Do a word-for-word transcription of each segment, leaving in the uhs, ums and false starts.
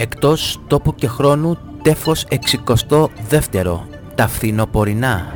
Εκτός τόπου και χρόνου, τέφος εξηκοστό δεύτερο, τα φθινοπορεινά.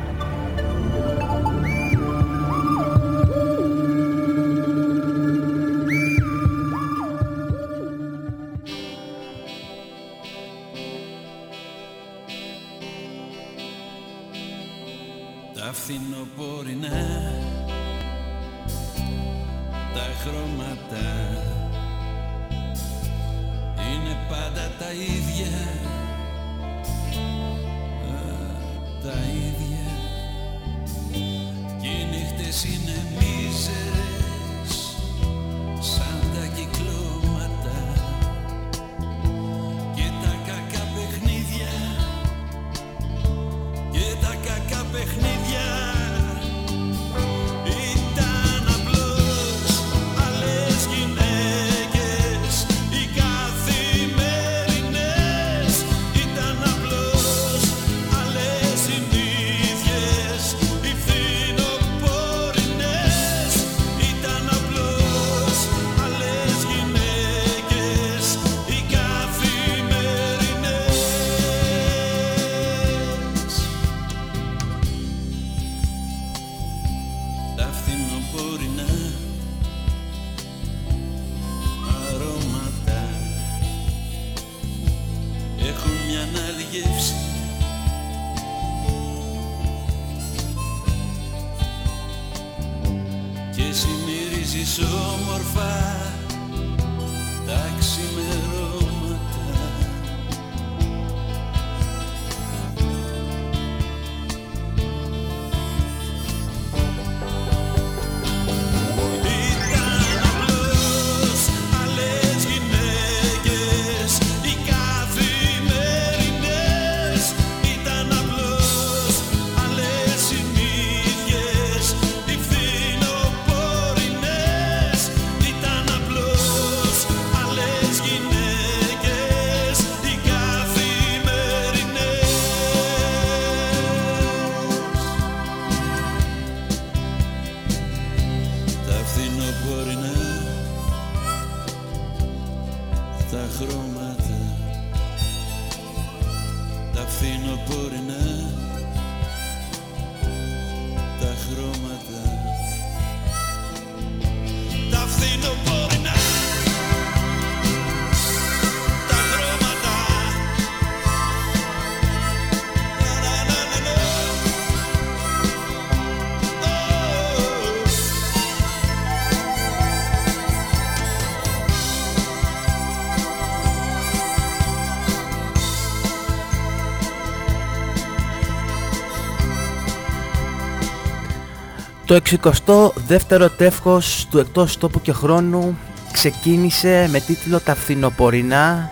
Το εξηκοστό δεύτερο τεύχος του εκτός τόπου και χρόνου ξεκίνησε με τίτλο «Τα φθινοπορεινά».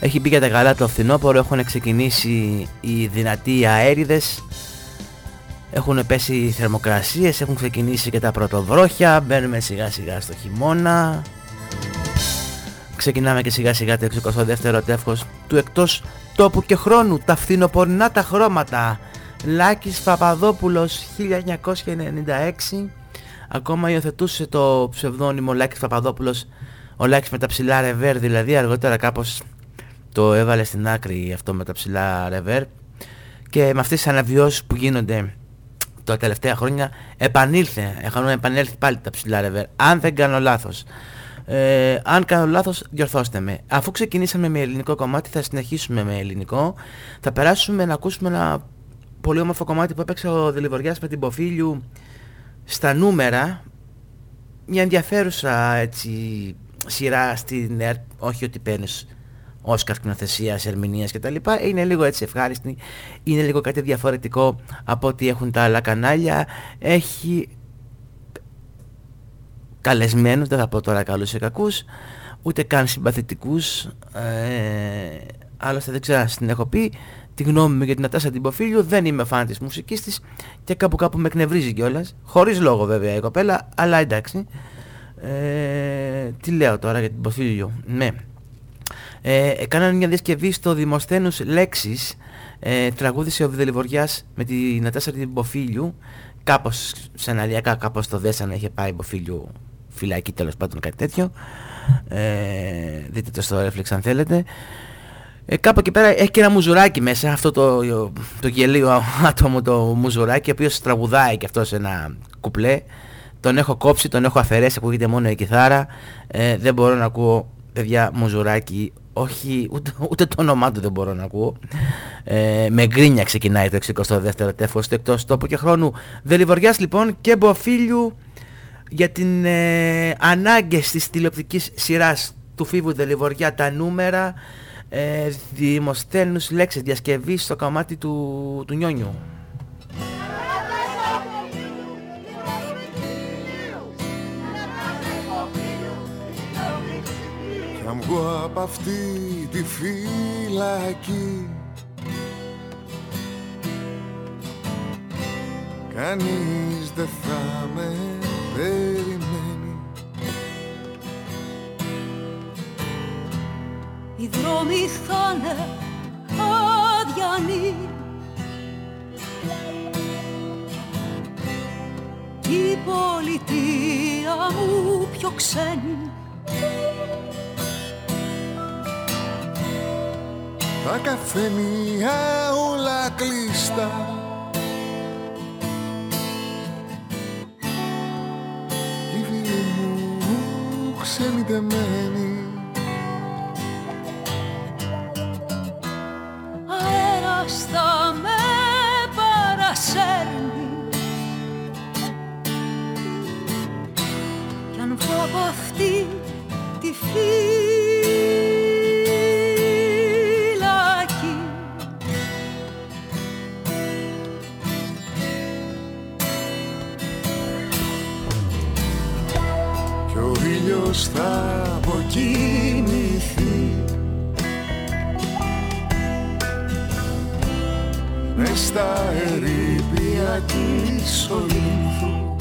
Έχει μπει για τα καλά το φθινόπωρο, έχουν ξεκινήσει οι δυνατοί αέριδες, έχουν πέσει οι θερμοκρασίες, έχουν ξεκινήσει και τα πρωτοβρόχια, μπαίνουμε σιγά σιγά στο χειμώνα. Ξεκινάμε και σιγά σιγά το εξηκοστό δεύτερο τεύχος του εκτός τόπου και χρόνου, τα φθινοπορεινά τα χρώματα. Λάκης Παπαδόπουλος, χίλια εννιακόσια ενενήντα έξι, ακόμα υιοθετούσε το ψευδόνυμο Λάκης Παπαδόπουλος, ο Λάκης με τα ψηλά ρεβέρ, δηλαδή αργότερα κάπως το έβαλε στην άκρη αυτό με τα ψηλά ρεβέρ, και με αυτές τις αναβιώσεις που γίνονται τα τελευταία χρόνια επανήλθε, έχουν επανέλθει πάλι τα ψηλά ρεβέρ, αν δεν κάνω λάθος. Ε, αν κάνω λάθος διορθώστε με. Αφού ξεκινήσαμε με ελληνικό κομμάτι θα συνεχίσουμε με ελληνικό, θα περάσουμε να ακούσουμε ένα πολύ όμορφο κομμάτι που έπαιξε ο Δεληβοριάς με την Μποφίλιου στα νούμερα, μια ενδιαφέρουσα έτσι σειρά στην ΕΡΤ, όχι ότι παίρνεις Όσκαρ κοινοθεσίας, ερμηνείας κτλ, είναι λίγο έτσι ευχάριστη, είναι λίγο κάτι διαφορετικό από ό,τι έχουν τα άλλα κανάλια, έχει καλεσμένους, δεν θα πω τώρα καλούς ή κακούς, ούτε καν συμπαθητικούς, ε, άλλωστε δεν ξέρω αν την έχω πει τη γνώμη μου για την Νατάσα Μποφίλιο, δεν είμαι φαν της μουσικής της και κάπου κάπου με εκνευρίζει κιόλας, χωρίς λόγο βέβαια η κοπέλα, αλλά εντάξει, ε, τι λέω τώρα για την Μποφίλιο, ναι, ε, κάνανε μια διασκευή στο Δημοσθένους λέξεις, ε, τραγούδισε ο Βιδελιβουριάς με την Νατάσα Μποφίλιο, κάπως σεναριακά, κάπως το δέσανε, είχε πάει Μποφίλιο φυλακή, τέλος πάντων, κάτι τέτοιο. Ε, δείτε το στο Netflix αν θέλετε. Ε, κάπου εκεί πέρα έχει και ένα μουζουράκι μέσα, αυτό το, το γελίο άτομο το μουζουράκι, ο οποίος τραγουδάει και αυτός ένα κουπλέ. Τον έχω κόψει, τον έχω αφαιρέσει, ακούγεται μόνο η κιθάρα. Ε, δεν μπορώ να ακούω, παιδιά, μουζουράκι. Όχι, ούτε, ούτε το όνομά του δεν μπορώ να ακούω. Ε, με γκρίνια ξεκινάει το εξηκοστό δεύτερο τέφος του Εκτός Τόπου και Χρόνου. Δεληβοριάς λοιπόν και Μποφίλιου για την ε, ανάγκες της τηλεοπτικής σειράς του Φίβου Δεληβοριά, τα νούμερα, ε, Δημοσθένους, λέξεις, διασκευή στο κομμάτι του, του νιόνιου. Θα βγω απ' αυτή τη φυλακή. Κανείς δεν θα με περιμένει. Οι δρόμοι θα είναι άδιανοι κι η πολιτεία μου πιο ξένη. Τα καφενεία όλα κλειστά. Η φίλη μου ξενιτεμένη. Αέρας θα με παρασέρνει κι αν βγω από αυτή τη φύση. Θα αποκοιμηθεί μες στα ερήπια της Ολύμφου.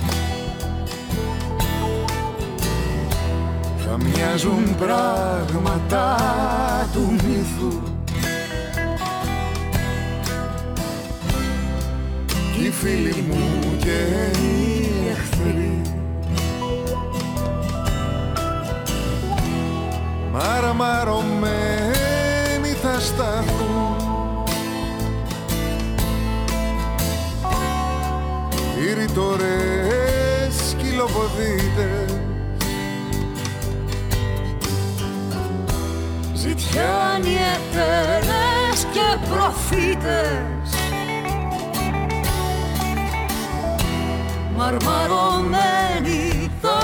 Θα μοιάζουν πράγματα του μύθου κι οι φίλοι μου και οι εχθροί. Μαραμαρωμένοι θα σταθούν οι ρητορές κυλοποδίτες. Ζητιάνοι εταιρές και προφήτες, μαρμαρωμένοι θα.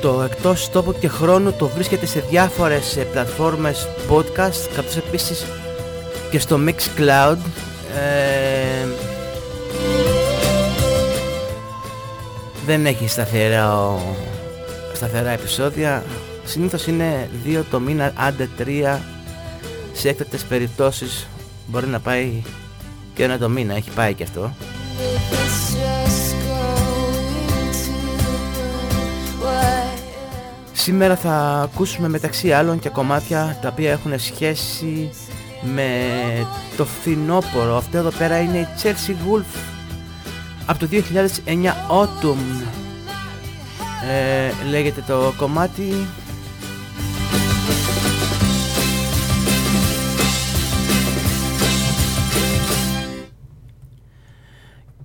Το Εκτός Τόπου και Χρόνου το βρίσκεται σε διάφορες πλατφόρμες podcast, καθώς επίσης και στο Mixcloud. Ε, δεν έχει σταθερά, σταθερά επεισόδια. Συνήθως είναι δύο το μήνα, άντε τρία. Σε έκτακτες περιπτώσεις μπορεί να πάει και ένα το μήνα, έχει πάει και αυτό. Σήμερα θα ακούσουμε μεταξύ άλλων και κομμάτια τα οποία έχουν σχέση με το φθινόπωρο. Αυτό εδώ πέρα είναι η Chelsea Wolfe από το δύο χιλιάδες εννιά Autumn ε, λέγεται το κομμάτι.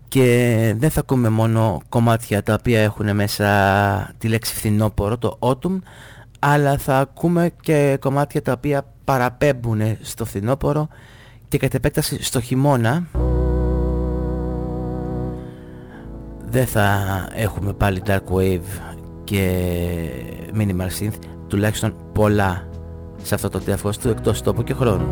Και δεν θα ακούμε μόνο κομμάτια τα οποία έχουν μέσα τη λέξη φθινόπωρο, το autumn, αλλά θα ακούμε και κομμάτια τα οποία παραπέμπουν στο φθινόπωρο και κατ' επέκταση στο χειμώνα. Δεν θα έχουμε πάλι dark wave και minimal synth, τουλάχιστον πολλά σε αυτό το τεύχος του Εκτός Τόπου και Χρόνου.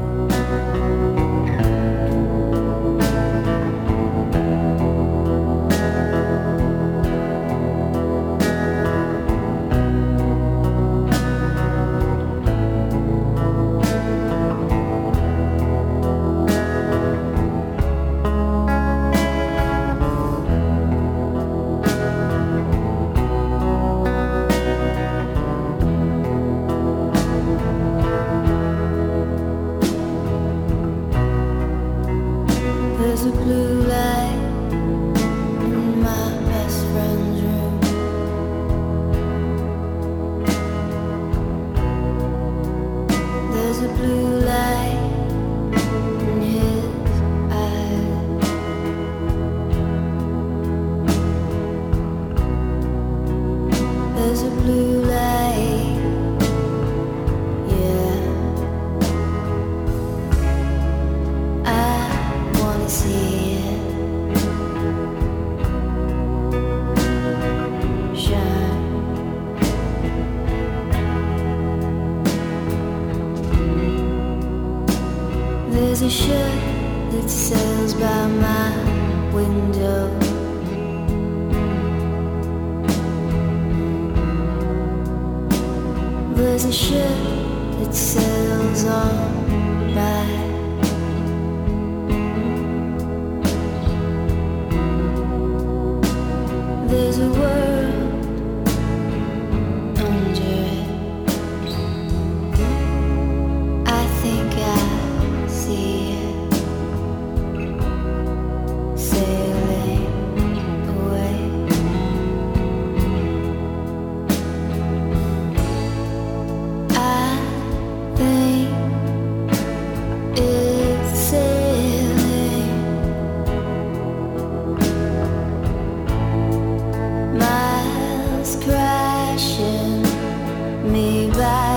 Bye.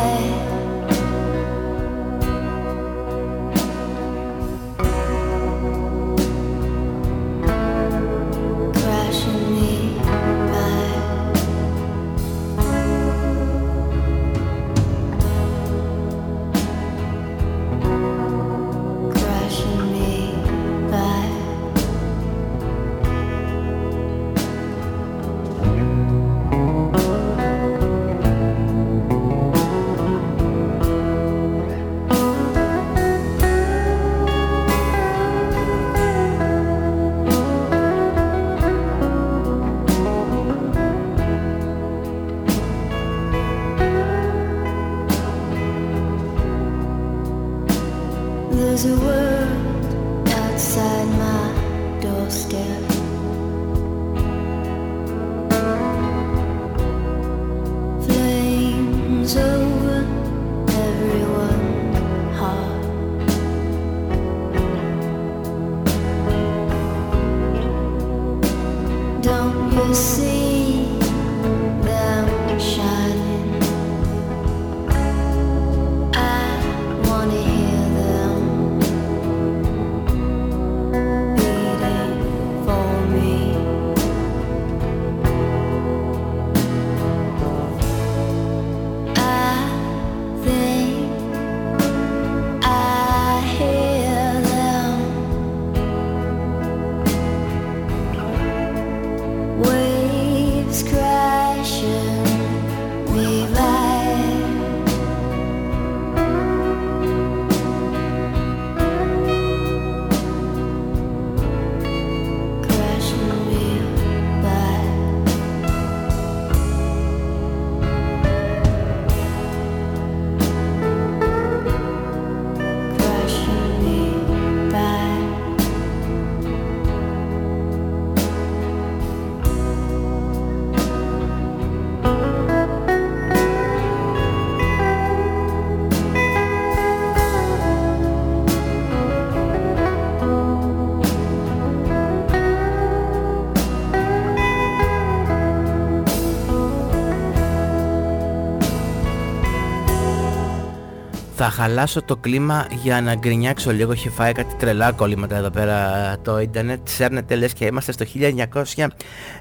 Θα χαλάσω το κλίμα για να γκρινιάξω λίγο, έχει φάει κάτι τρελά κολλήματα εδώ πέρα το ίντερνετ, σέρνετε λες και είμαστε στο χίλια εννιακόσια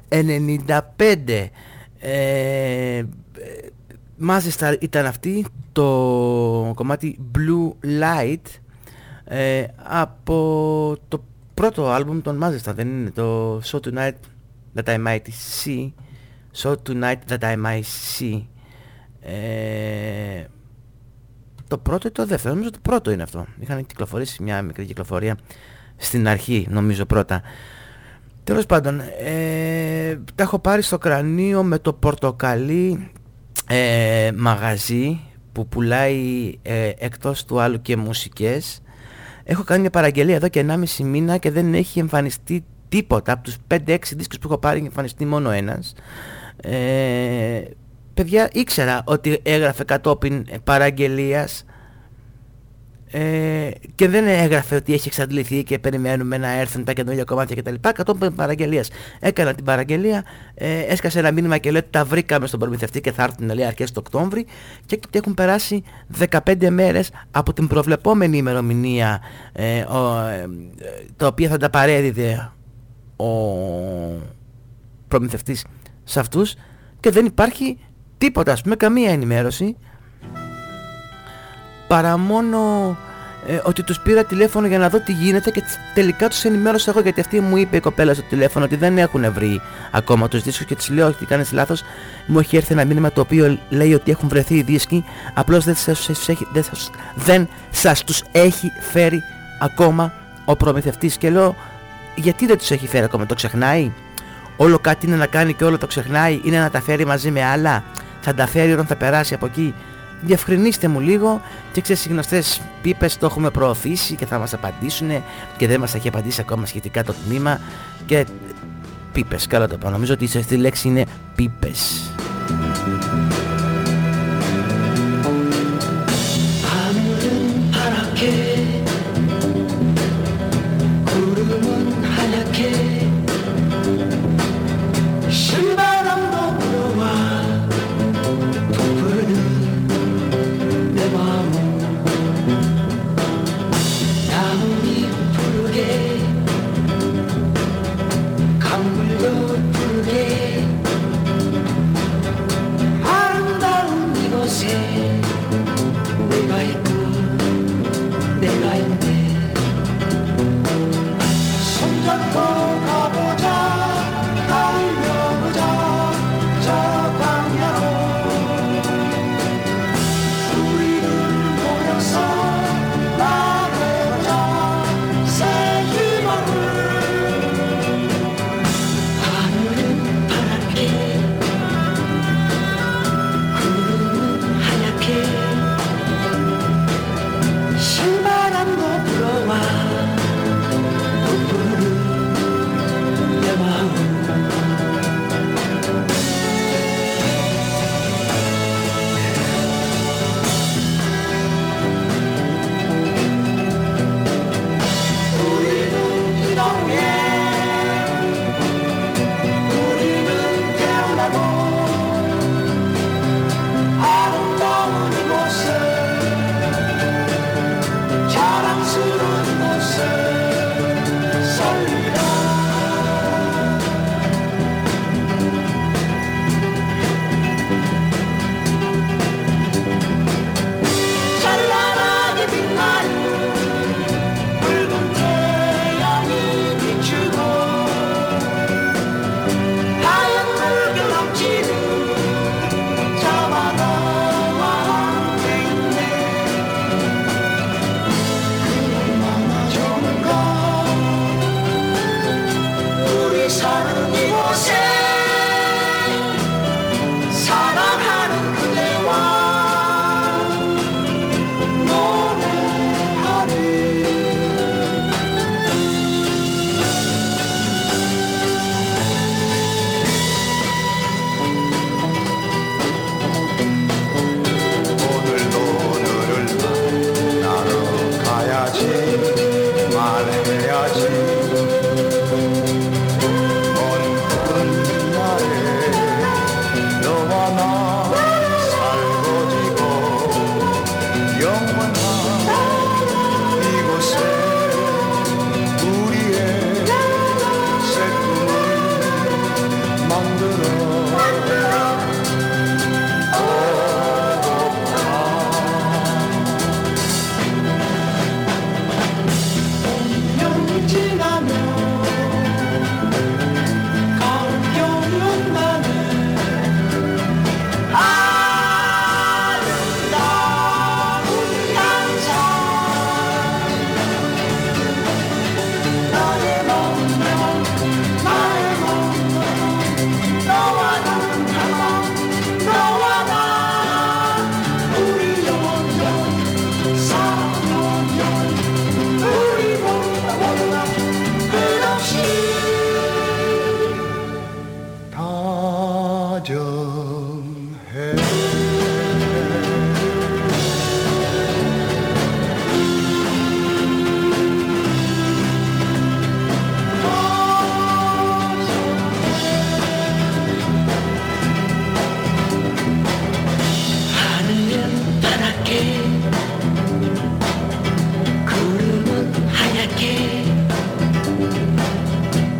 ενενήντα πέντε. ε, Mazzy Star ήταν αυτή, το κομμάτι Blue Light ε, από το πρώτο άλμπουμ των Mazzy Star, δεν είναι το So Tonight That I Might See, So Tonight That I Might See. ε, Το πρώτο ή το δεύτερο, νομίζω το πρώτο είναι αυτό. Είχαν κυκλοφορήσει μια μικρή κυκλοφορία στην αρχή, νομίζω πρώτα. Τέλος πάντων, ε, τα έχω πάρει στο κρανίο με το πορτοκαλί ε, μαγαζί που πουλάει ε, εκτός του άλλου και μουσικές. Έχω κάνει μια παραγγελία εδώ και ενάμιση μήνα και δεν έχει εμφανιστεί τίποτα. Από τους πέντε έξι δίσκους που έχω πάρει έχει εμφανιστεί μόνο ένας. Ε, Παιδιά, ήξερα ότι έγραφε κατόπιν παραγγελίας ε, και δεν έγραφε ότι έχει εξαντληθεί και περιμένουμε να έρθουν τα καινούργια κομμάτια κτλ. Κατόπιν παραγγελίας. Έκανα την παραγγελία, ε, έσκασε ένα μήνυμα και λέει ότι τα βρήκαμε στον προμηθευτή και θα έρθουν, λέει, αρχές του Οκτώβρη, και έχουν περάσει δεκαπέντε μέρες από την προβλεπόμενη ημερομηνία ε, ο, ε, τα οποία θα τα παρέδιδε ο προμηθευτής σε αυτούς και δεν υπάρχει τίποτα, ας πούμε, καμία ενημέρωση, παρά μόνο ε, ότι τους πήρα τηλέφωνο για να δω τι γίνεται και τελικά τους ενημέρωσα εγώ, γιατί αυτή μου είπε η κοπέλα στο τηλέφωνο ότι δεν έχουν βρει ακόμα τους δίσκους και της λέω ότι κάνεις λάθος, μου έχει έρθει ένα μήνυμα το οποίο λέει ότι έχουν βρεθεί οι δίσκοι, απλώς δεν σας, έχει, δεν σας, δεν σας τους έχει φέρει ακόμα ο προμηθευτής, και λέω γιατί δεν τους έχει φέρει ακόμα, το ξεχνάει, όλο κάτι είναι να κάνει και όλο το ξεχνάει, είναι να τα φέρει μαζί με άλλα, θα τα φέρει όταν θα περάσει από εκεί. Διευκρινίστε μου λίγο, και ξέρεις, οι γνωστές πίπες το έχουμε προωθήσει και θα μας απαντήσουν και δεν μας έχει απαντήσει ακόμα σχετικά το τμήμα. Και πίπες, καλά το πάω, νομίζω ότι η σωστή λέξη είναι πίπες. Hey!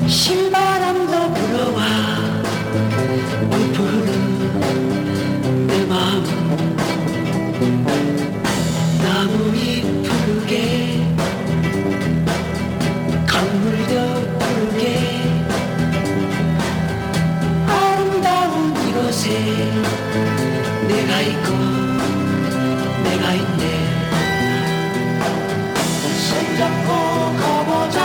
신바람도 불어와 부푸는 내 마음 나무이 푸르게 강물도 푸르게 아름다운 이곳에 내가 있고 내가 있네 손잡고 가보자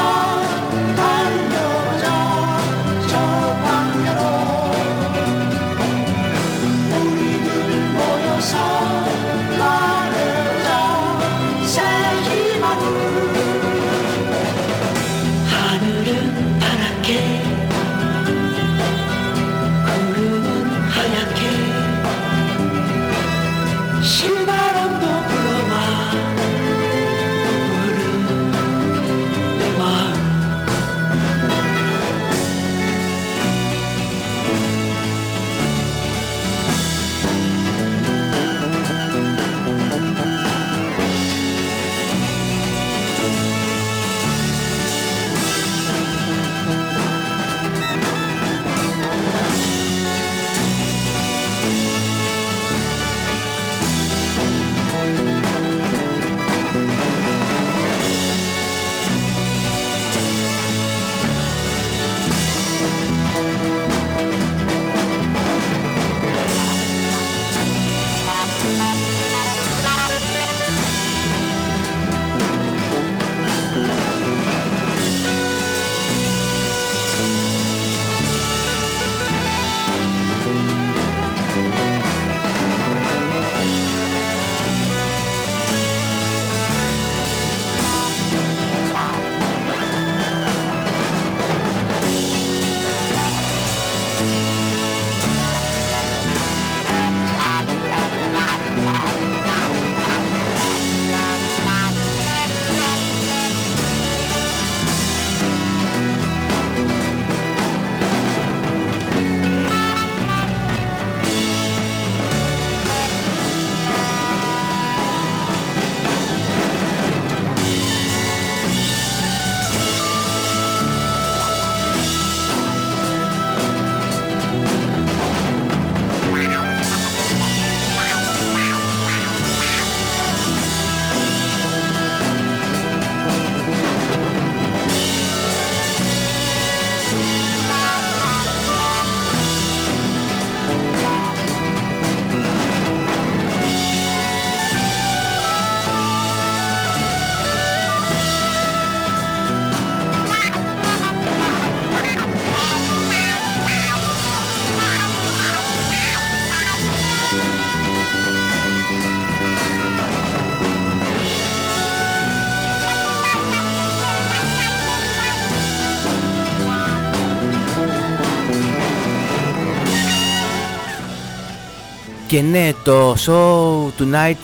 Και ναι, το show Tonight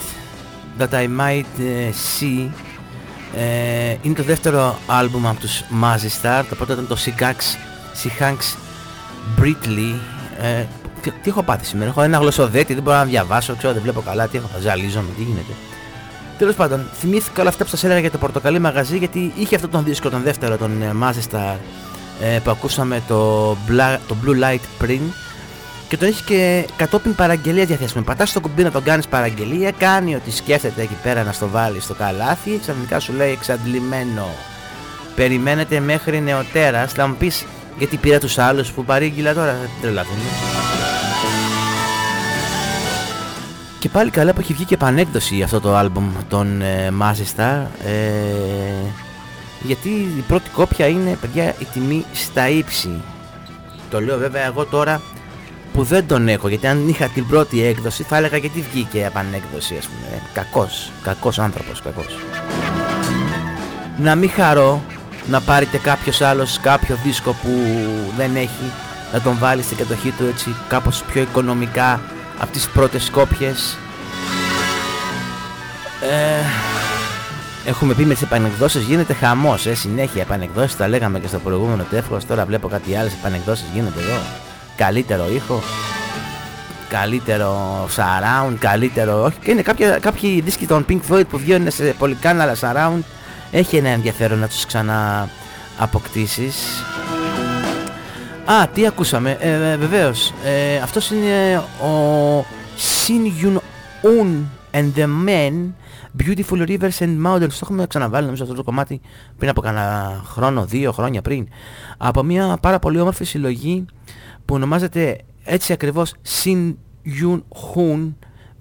That I Might See ε, είναι το δεύτερο άλμπουμ από τους Mazzy Star. Το πρώτο ήταν το She Hanks Britley. ε, Τι έχω πάθει σήμερα, έχω ένα γλωσσοδέτη, δεν μπορώ να διαβάσω, ξέρω, δεν βλέπω καλά, τι έχω, ζαλίζομαι, τι γίνεται. Τέλος πάντων, θυμήθηκα όλα αυτά που σας έλεγα για το Πορτοκαλί Μαγαζί, γιατί είχε αυτό τον δίσκο, τον δεύτερο, τον Mazzy Star, ε, που ακούσαμε, το, Bla, το Blue Light πριν. Και τον έχει και κατόπιν παραγγελία διαθέσιμη. Πατάς στο κουμπί να τον κάνεις παραγγελία, κάνει ό,τι σκέφτεται εκεί πέρα να στο βάλει στο καλάθι, ξαφνικά σου λέει εξαντλημένο. Περιμένετε μέχρι νεοτέρας. Θα μου πεις γιατί πήρα τους άλλους που παρήγγειλα τώρα, τρελαθούμε. Και πάλι καλά που έχει βγει και επανέκδοση αυτό το άλμπουμ των ε, Mazzy Star. Ε, γιατί η πρώτη κόπια είναι, παιδιά, η τιμή στα ύψη. Το λέω βέβαια εγώ τώρα που δεν τον έχω, γιατί αν είχα την πρώτη έκδοση θα έλεγα γιατί βγήκε επανέκδοση, ας πούμε. Κακός, κακός άνθρωπος, κακός. Να μην χαρώ να πάρει και κάποιος άλλος κάποιο δίσκο που δεν έχει, να τον βάλει στην κατοχή του έτσι κάπως πιο οικονομικά από τις πρώτες κόπιες. Ε, έχουμε πει με τις επανεκδόσεις γίνεται χαμός, ε, συνέχεια επανεκδόσεις, τα λέγαμε και στο προηγούμενο τεύχος, τώρα βλέπω κάτι άλλες επανεκδόσεις γίνεται εδώ. Καλύτερο ήχο, καλύτερο surround, καλύτερο... Όχι, είναι κάποια, κάποιοι δίσκοι των Pink Floyd που βγαίνουν σε πολυκάναλα surround. Έχει ένα ενδιαφέρον να τους ξανααποκτήσεις. Α, τι ακούσαμε, ε, βεβαίως. Ε, αυτός είναι ο Shin Yun Hoon and the Men, Beautiful Rivers and Mountains. Το έχουμε ξαναβάλει νομίζω αυτό το κομμάτι πριν από κανένα χρόνο, δύο χρόνια πριν, από μια πάρα πολύ όμορφη συλλογή που ονομάζεται έτσι ακριβώς Shin Yun Hoon,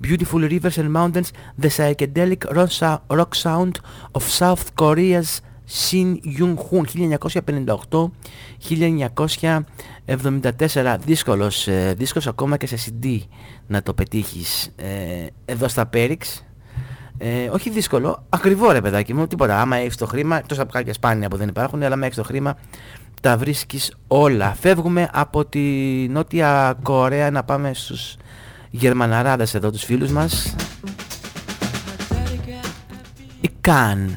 Beautiful Rivers and Mountains, The Psychedelic Rock Sound of South Korea's Shin Yun Hoon, χίλια εννιακόσια πενήντα οκτώ με χίλια εννιακόσια εβδομήντα τέσσερα. Δύσκολος, ε, δύσκολος ακόμα και σε σι ντι να το πετύχεις, ε, εδώ στα Πέριξ. Ε, όχι δύσκολο, ακριβό ρε παιδάκι μου, τίποτα. Άμα έχεις το χρήμα, τόσα από κάποια σπάνια που δεν υπάρχουν, αλλά άμα έχεις το χρήμα τα βρίσκεις όλα. Φεύγουμε από τη Νότια Κορέα να πάμε στους Γερμαναράδες εδώ, τους φίλους μας. Η καν.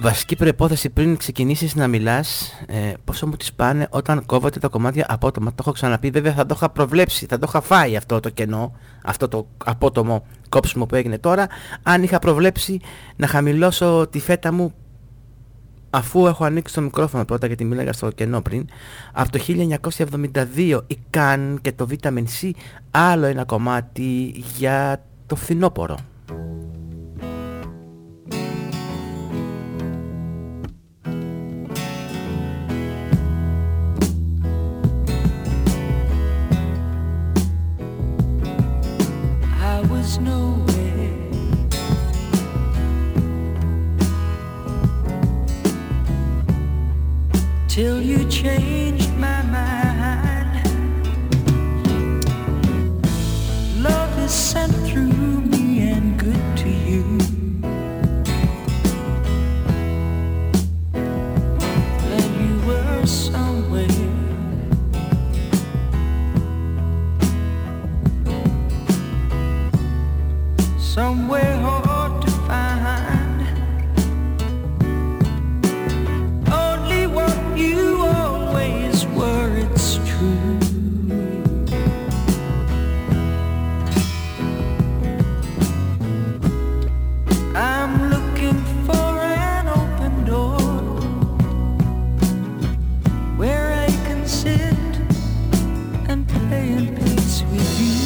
Βασική προϋπόθεση πριν ξεκινήσεις να μιλάς, ε, πόσο μου τις πάνε όταν κόβετε τα κομμάτια απότομα. Το έχω ξαναπεί, βέβαια θα το είχα προβλέψει, θα το είχα φάει αυτό το κενό, αυτό το απότομο κόψιμο που έγινε τώρα, αν είχα προβλέψει να χαμηλώσω τη φέτα μου αφού έχω ανοίξει το μικρόφωνο πρώτα, γιατί μίλαγα στο κενό πριν. Από το χίλια εννιακόσια εβδομήντα δύο η καν και το Vitamin C, άλλο ένα κομμάτι για το φθινόπωρο. I was us nowhere. Till you changed my mind. Love is sent through me and good to you. That you were somewhere. Somewhere hard to find. Only what you always were, it's true. I'm looking for an open door where I can sit and play in peace with you.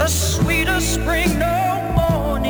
A sweeter spring, no morning.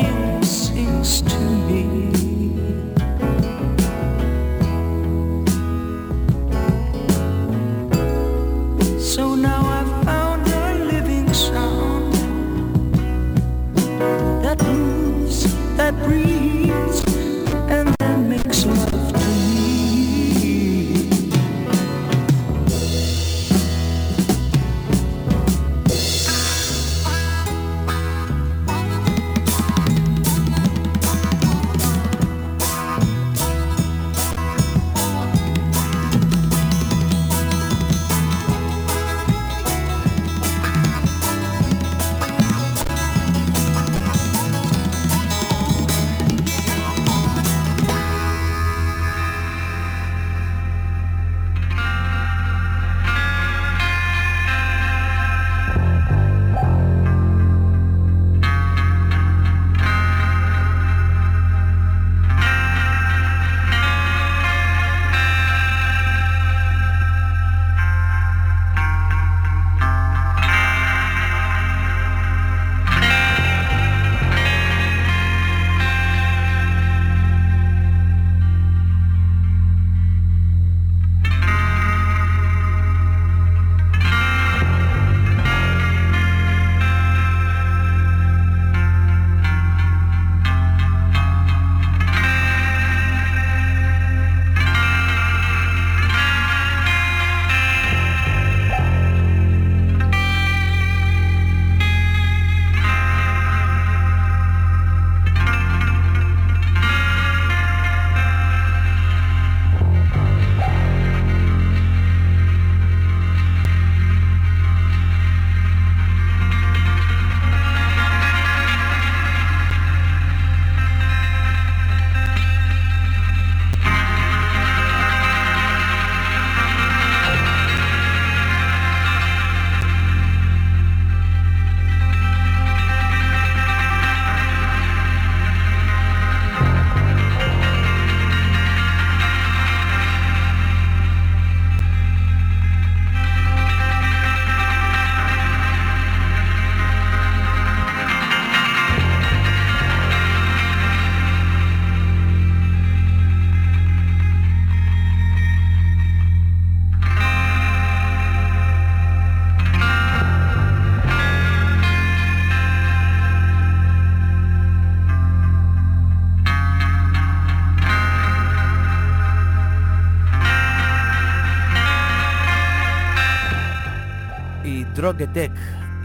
Η Drog-E-Tech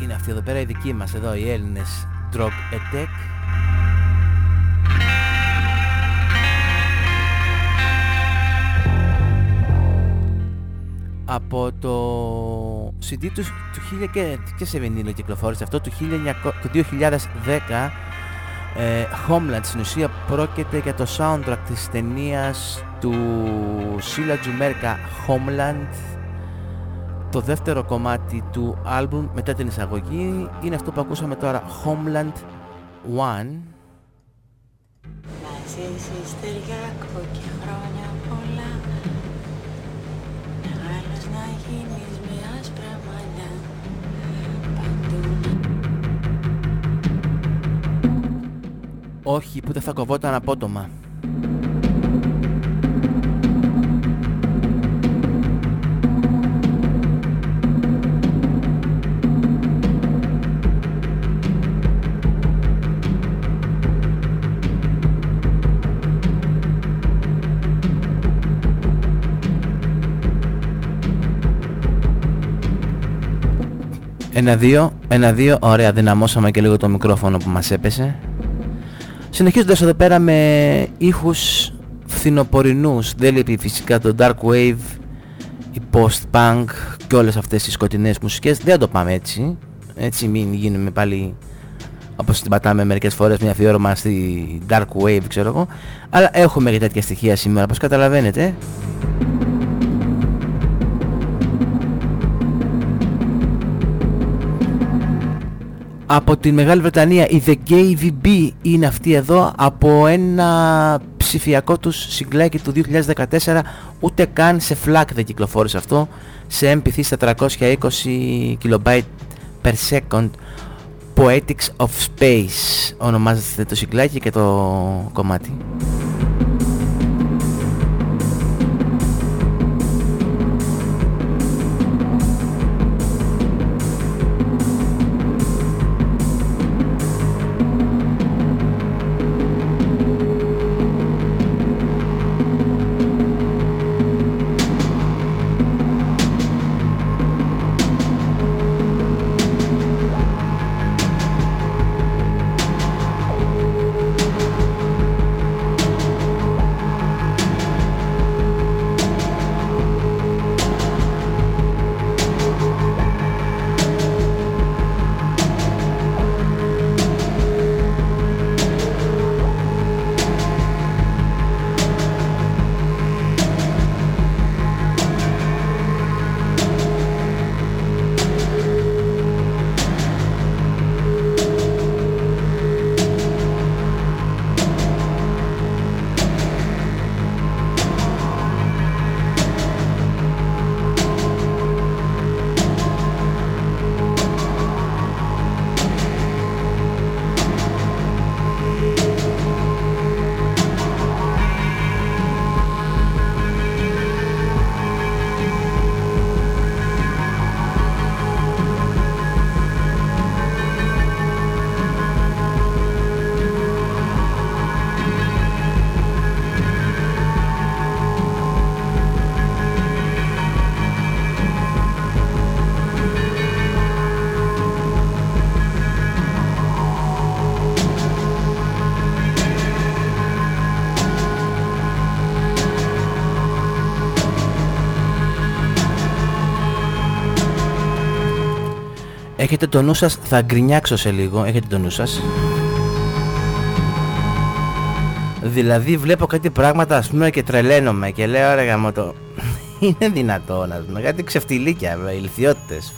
είναι αυτή εδώ πέρα, οι δικοί μας εδώ, οι Έλληνες Drog-E-Tech. Από το σι ντι τους του και, και σε βινίλο κυκλοφόρησε αυτό, το, δύο χιλιάδες δέκα. ε, Homeland, στην ουσία πρόκειται για το soundtrack της ταινίας του Σίλα Τζουμέρκα Homeland. Το δεύτερο κομμάτι του άλμπουμ μετά την εισαγωγή είναι αυτό που ακούσαμε τώρα, Homeland One. Μαζί σε Στεριάκο και χρόνια πολλά, μεγάλος να γίνεις με άσπρα μαλλιά παντού. Όχι, που δεν θα κοβόταν απότομα. Ένα δύο, ένα δύο, ωραία, δυναμώσαμε και λίγο το μικρόφωνο που μας έπεσε. Συνεχίζοντας εδώ πέρα με ήχους φθινοπορεινούς, δεν λείπει φυσικά το dark wave, η post-punk και όλες αυτές οι σκοτεινές μουσικές. Δεν το πάμε έτσι, έτσι μην γίνουμε πάλι όπως την πατάμε μερικές φορές μια αφιέρωμα στη dark wave, ξέρω εγώ. Αλλά έχουμε και τέτοια στοιχεία σήμερα, όπως καταλαβαίνετε. Από τη Μεγάλη Βρετανία η The κέι βι μπι είναι αυτή εδώ, από ένα ψηφιακό τους συγκλάκι του δύο χιλιάδες δεκατέσσερα. Ούτε καν σε φλακ δεν κυκλοφόρησε αυτό, σε εμ πι θρι τετρακόσια είκοσι κιλομπάιτ περ σέκοντ. Poetics of Space ονομάζεται το συγκλάκι και το κομμάτι. Έχετε το νου σας, θα γκρινιάξω σε λίγο, έχετε το νου σας. Δηλαδή βλέπω κάτι πράγματα ας πούμε και τρελαίνομαι και λέω ρε γαμώτο, είναι δυνατόν ας πούμε, κάτι ξεφτιλίκια, ηλθιότητες,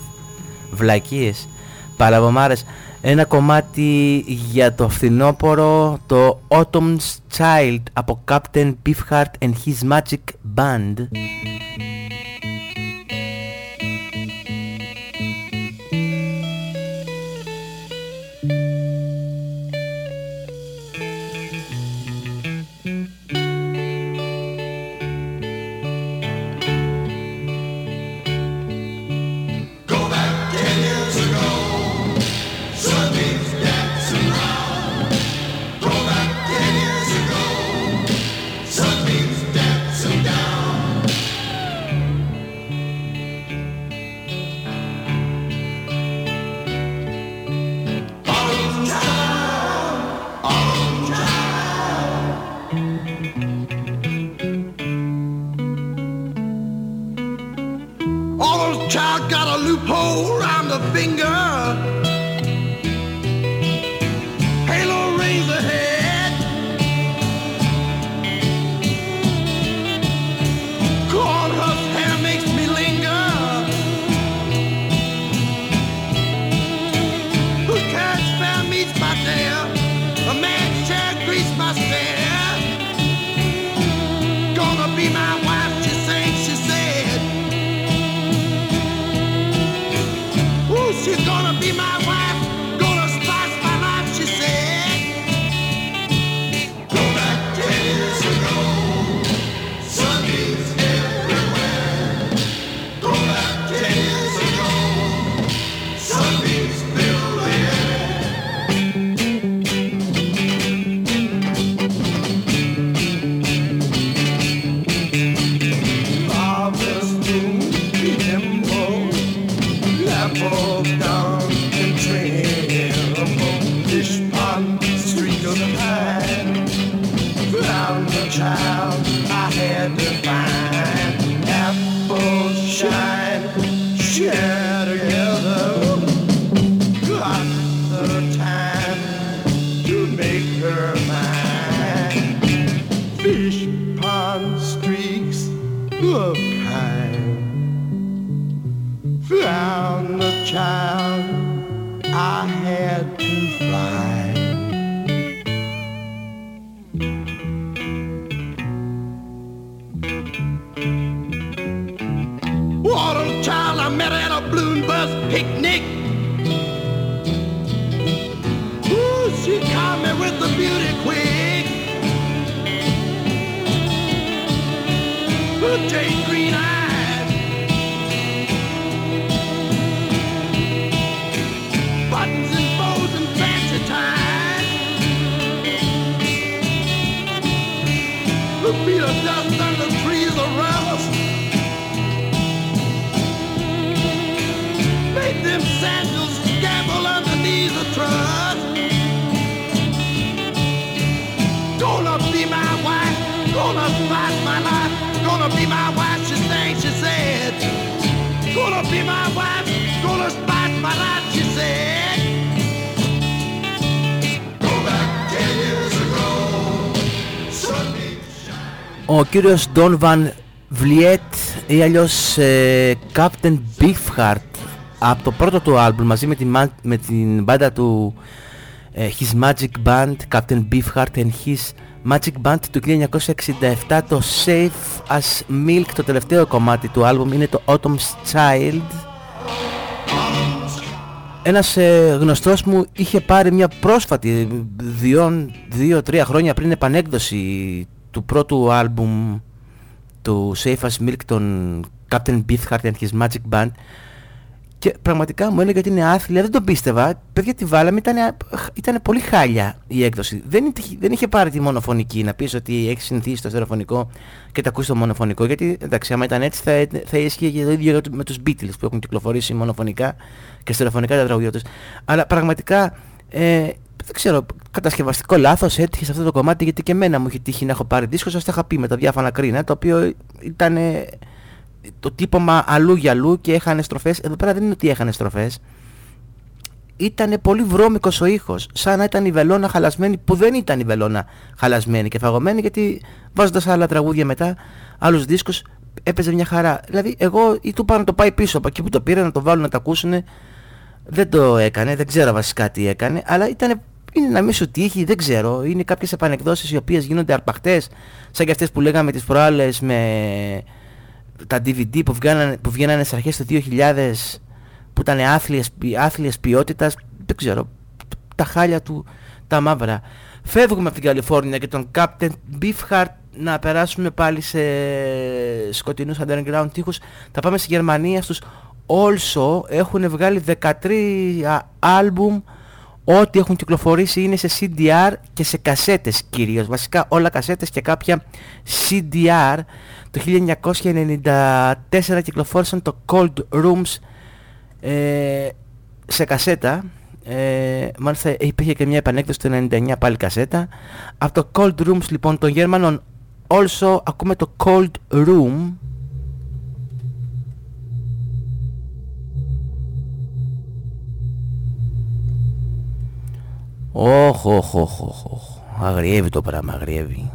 βλακίες, παραβομάρες. Ένα κομμάτι για το φθινόπορο, το Autumn's Child από Captain Beefheart And His Magic Band. finger. Halo rings ahead. Corn husk hair makes me linger. A cat's fan meets my tail. A man's chair greets my stare. Gonna be my wife, she sings, she said. Ooh, she's gonna be my wife. Gonna spice my life, she said. Throwback days ago, Sundays everywhere. Throwback days ago, Sundays fill the air. Harvest moon, the emerald, apple down the trail, among dish pond, streak of pine. Found the child I had to find. Apple shine, share together. Got the time to make her mine. Fish pond streaks of pine. Found the child I had to find. What a child I met at a balloon bus picnic. Ooh, she caught me with the beauty quick. Her jade green eyes, buttons and bows and fancy ties. The feet of dust and the trees of rust. Made them sandals scamble underneath the trust. Gonna be my wife, gonna spice my life. Gonna be my wife, she thinks, she said. Gonna be my wife, gonna spice my life, she said. Throwback days ago, Sundays shine. Ο κύριος Ντόν Βαν Βλιέτ ή αλλιώς ε, Captain Beefheart, από το πρώτο του άλμπουμ μαζί με την, με την μπάντα του ε, His Magic Band, Captain Beefheart and His Magic Band, του χίλια εννιακόσια εξήντα επτά, το Safe As Milk, το τελευταίο κομμάτι του άλμπουμ είναι το Autumn's Child. Ένας ε, γνωστός μου είχε πάρει μια πρόσφατη, δύο με τρία χρόνια πριν επανέκδοση του πρώτου άλμπουμ του Safe As Milk των Captain Beefheart and His Magic Band και πραγματικά μου έλεγε ότι είναι άθλια, δεν τον πίστευα, παιδιά τη βάλαμε, ήταν πολύ χάλια η έκδοση, δεν, δεν είχε πάρει τη μονοφωνική, να πεις ότι έχει συνηθίσει το στεροφωνικό και τα ακούσει το μονοφωνικό, γιατί εντάξει άμα ήταν έτσι θα, θα ίσχυε και το ίδιο με τους Beatles που έχουν κυκλοφορήσει μονοφωνικά και στεροφωνικά τα τραγούδια τους, αλλά πραγματικά ε, δεν ξέρω, κατασκευαστικό λάθος έτυχε σε αυτό το κομμάτι, γιατί και εμένα μου είχε τύχει να έχω πάρει δίσκο, σας τα είχα πει με τα διάφανα κρίνα, το οποίο ήταν ε, το τύπομα αλλού για αλλού και έχανε στροφές. Εδώ πέρα δεν είναι ότι έχανε στροφές, ήτανε πολύ βρώμικος ο ήχος, σαν να ήταν η βελόνα χαλασμένη, που δεν ήταν η βελόνα χαλασμένη και φαγωμένη, γιατί βάζοντας άλλα τραγούδια μετά, άλλους δίσκους, έπαιζε μια χαρά. Δηλαδή εγώ ή του πάνω το πάει πίσω από εκεί που το πήρα, να το βάλουν να το ακούσουν, δεν το έκανε, δεν ξέρω βασικά τι έκανε, αλλά ήτανε, είναι να μην σου τύχει, δεν ξέρω, είναι κάποιες επανεκδόσεις οι οποίες γίνονται αρπαχτές, σαν και αυτές που λέγαμε τις προάλλες με τα ντι βι ντι που βγαίνανε, που βγαίνανε στις αρχές του δύο χιλιάδες, που ήταν άθλιες, άθλιες ποιότητας, δεν ξέρω, τα χάλια του τα μαύρα. Φεύγουμε από την Καλιφόρνια και τον Captain Beefheart να περάσουμε πάλι σε σκοτεινούς underground τείχους. Θα πάμε στη Γερμανία στους Also, έχουν βγάλει δεκατρία άλμπουμ, ό,τι έχουν κυκλοφορήσει είναι σε σι ντι αρ και σε κασέτες κυρίως, βασικά όλα κασέτες και κάποια σι ντι αρ. Το χίλια εννιακόσια ενενήντα τέσσερα κυκλοφόρησαν το Cold Rooms ε, σε κασέτα, ε, μάλιστα υπήρχε και μια επανέκδοση το χίλια εννιακόσια ενενήντα εννέα πάλι κασέτα. Από το Cold Rooms λοιπόν των Γερμανών Also ακούμε το Cold Room. Όχ, όχ, όχ, όχ, αγριεύει το πράγμα, αγριεύει.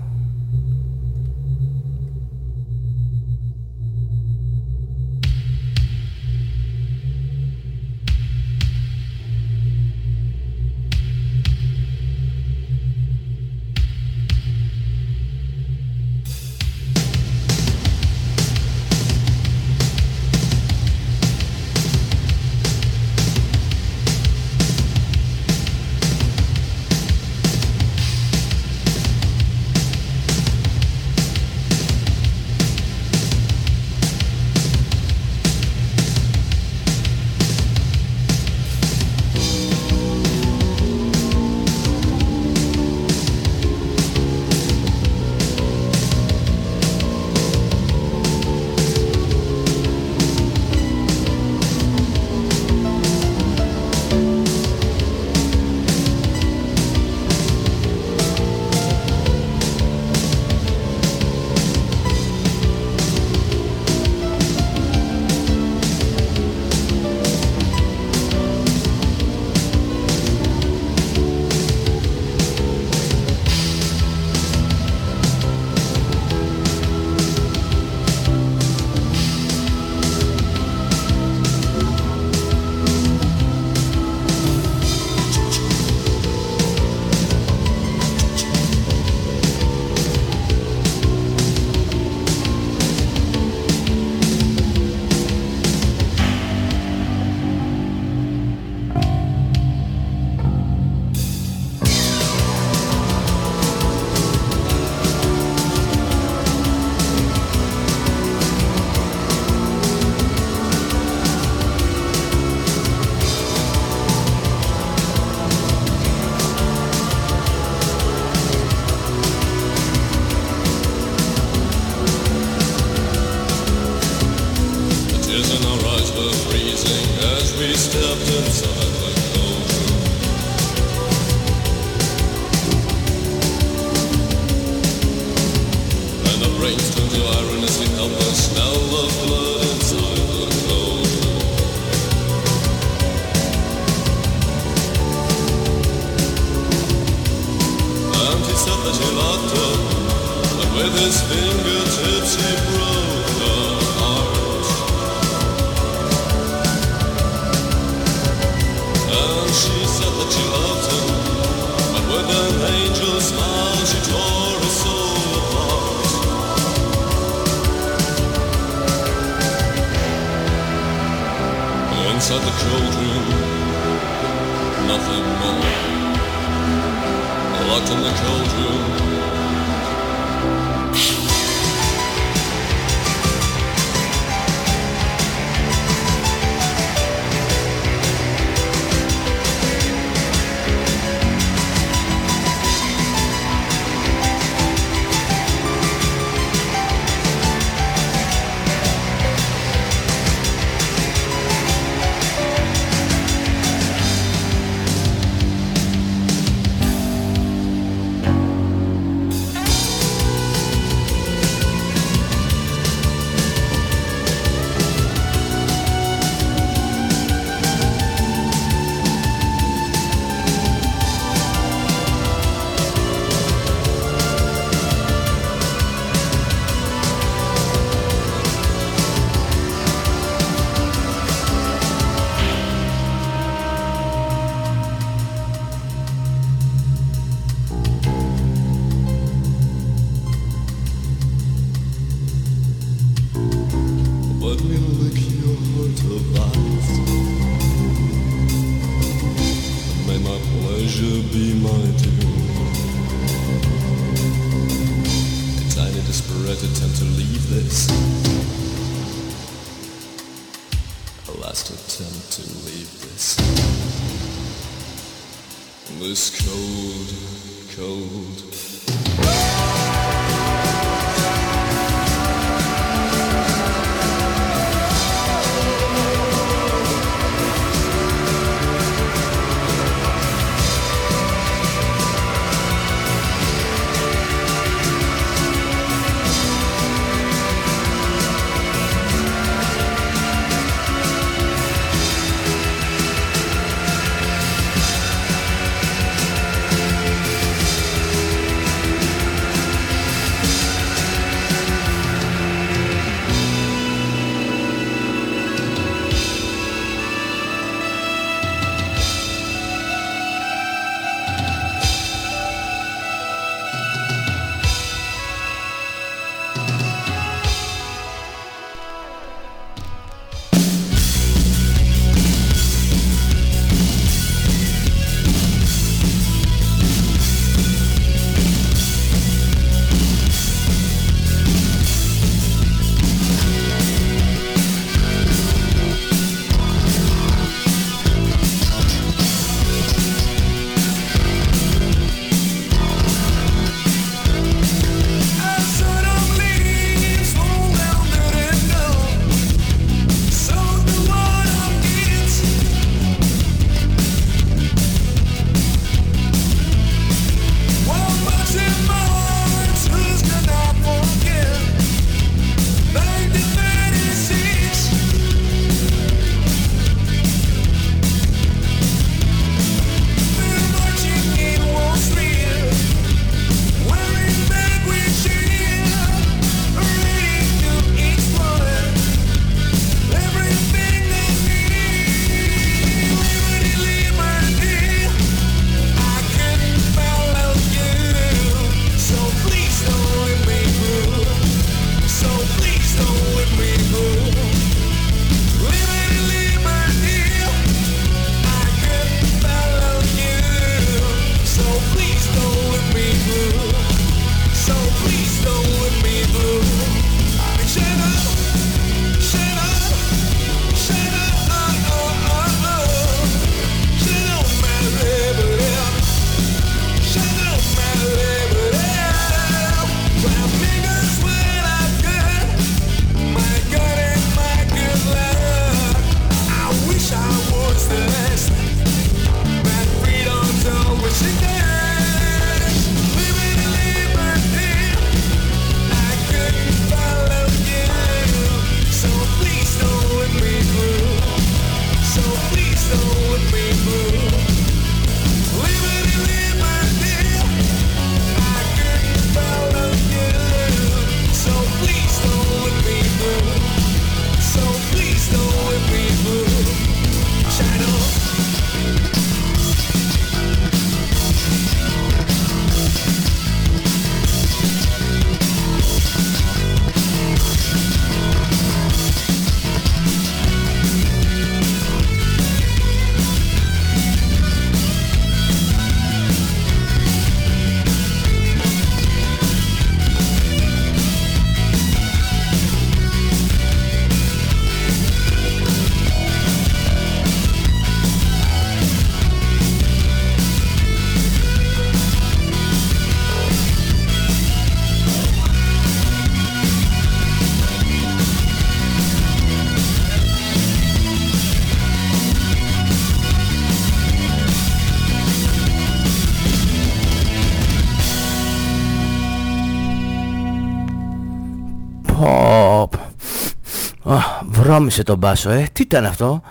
βρώμισε τον μπάσο, ε. Τι ήταν αυτό?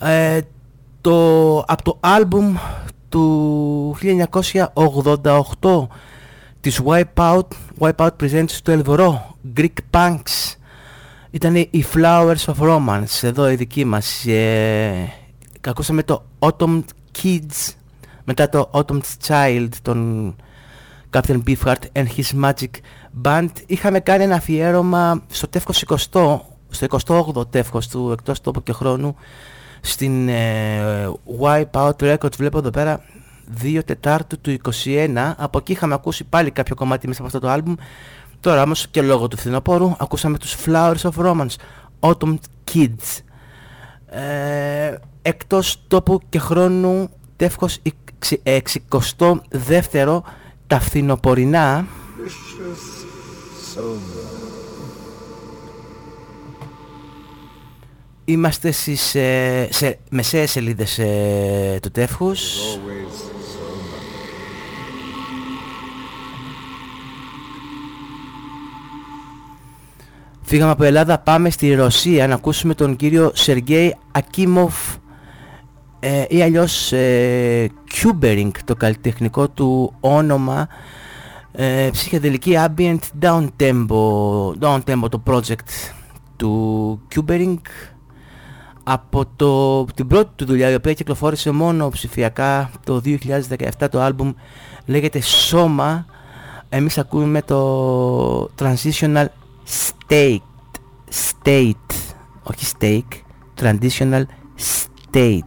Ε, το, από το άλμπουμ του χίλια εννιακόσια ογδόντα οκτώ της Wipeout, Wipeout Presents του Ελβορό, Greek Punks, ήταν οι Flowers of Romance, εδώ η δική μας. Ε, ακούσαμε το Autumn Kids, μετά το Autumn Child των Captain Beefheart And His Magic Band. Είχαμε κάνει ένα αφιέρωμα στο τεύχος είκοσι, στο εικοστό όγδοο τεύχος του Εκτός τόπου και χρόνου, στην ε, Wipeout Records, βλέπω εδώ πέρα, δύο Τετάρτου του είκοσι ένα. Από εκεί είχαμε ακούσει πάλι κάποιο κομμάτι μέσα από αυτό το άλμπουμ. Τώρα όμως και λόγω του φθινοπόρου ακούσαμε τους Flowers of Romance, Autumn Kids. ε, Εκτός τόπου και χρόνου, τεύχος εξηκοστό δεύτερο, τα φθινοπορεινά. Είμαστε στις ε, σε, μεσαίες σελίδες ε, του τεύχους. Φύγαμε από Ελλάδα, πάμε στη Ρωσία να ακούσουμε τον κύριο Σεργέι Ακίμοφ, ε, ή αλλιώς ε, Κιούμπερινγκ το καλλιτεχνικό του όνομα. Ε, ψυχεδελική ambient down tempo, down tempo το project του Κιούμπερινγκ, από το, την πρώτη του δουλειά, η οποία κυκλοφόρησε μόνο ψηφιακά το δύο χιλιάδες δεκαεπτά. Το άλμπουμ λέγεται Σώμα. Εμείς ακούμε το Transitional State, State, όχι Stake, Transitional State.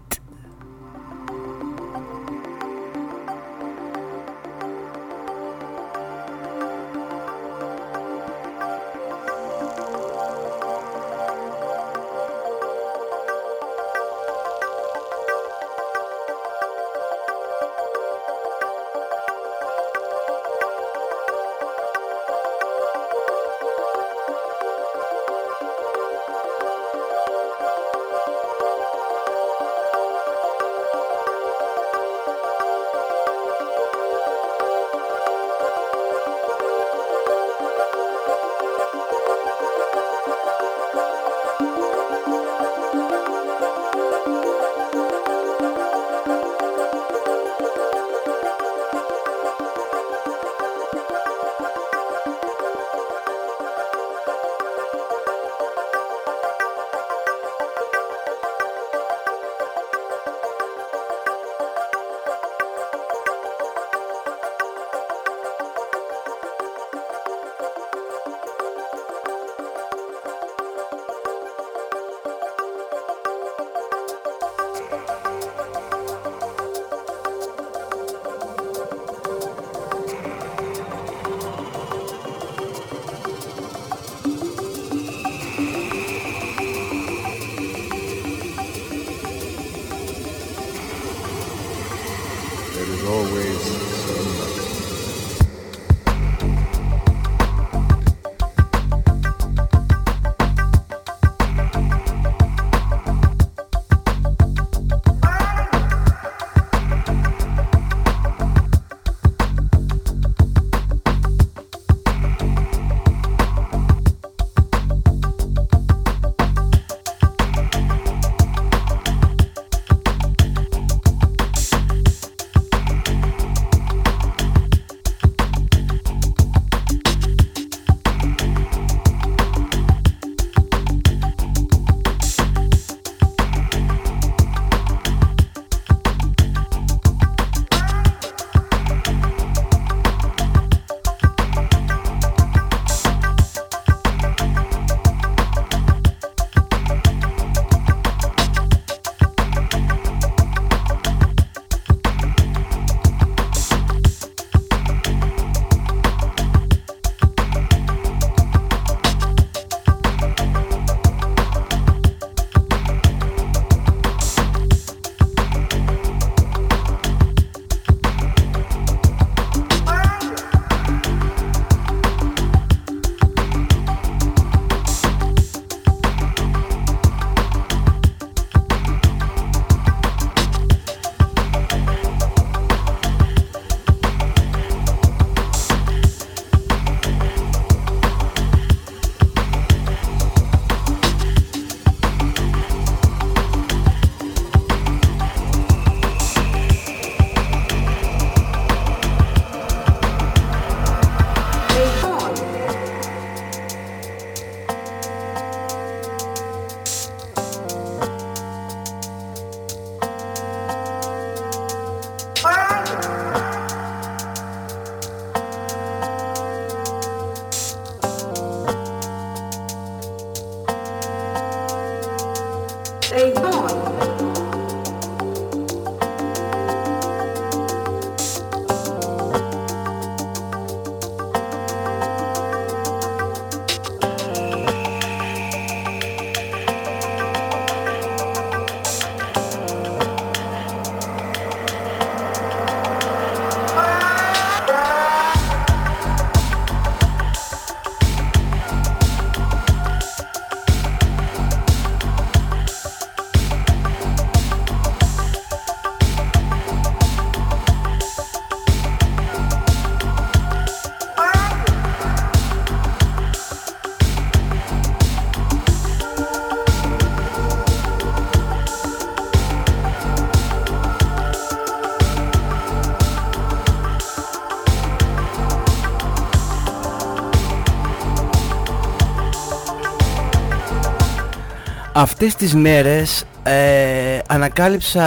Αυτές τις μέρες ε, ανακάλυψα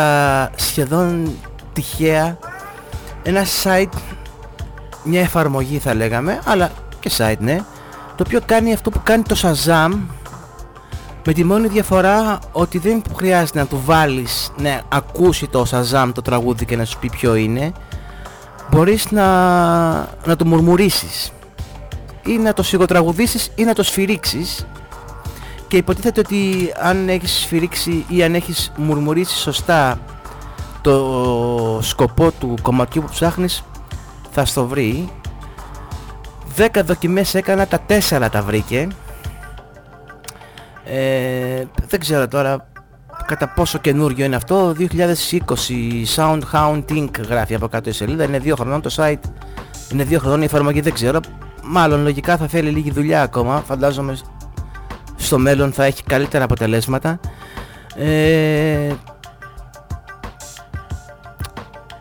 σχεδόν τυχαία ένα site, μια εφαρμογή θα λέγαμε, αλλά και site, ναι, το οποίο κάνει αυτό που κάνει το Shazam, με τη μόνη διαφορά ότι δεν χρειάζεται να του βάλεις να ακούσει το Shazam το τραγούδι και να σου πει ποιο είναι. Μπορείς να, να το μουρμουρίσεις ή να το σιγοτραγουδήσεις ή να το σφυρίξεις, και υποτίθεται ότι αν έχεις σφυρίξει ή αν έχεις μουρμουρίσει σωστά το σκοπό του κομματιού που ψάχνεις, θα στο βρει. Δέκα δοκιμές έκανα, τα τέσσερα τα βρήκε. Ε, δεν ξέρω τώρα κατά πόσο καινούριο είναι αυτό. Δύο χιλιάδες είκοσι, Sound Hound Incorporated γράφει από κάτω η σελίδα. Είναι δύο χρονών το site, είναι δύο χρονών η εφαρμογή, δεν ξέρω. Μάλλον λογικά θα θέλει λίγη δουλειά ακόμα. Φαντάζομαι στο μέλλον θα έχει καλύτερα αποτελέσματα. Ε,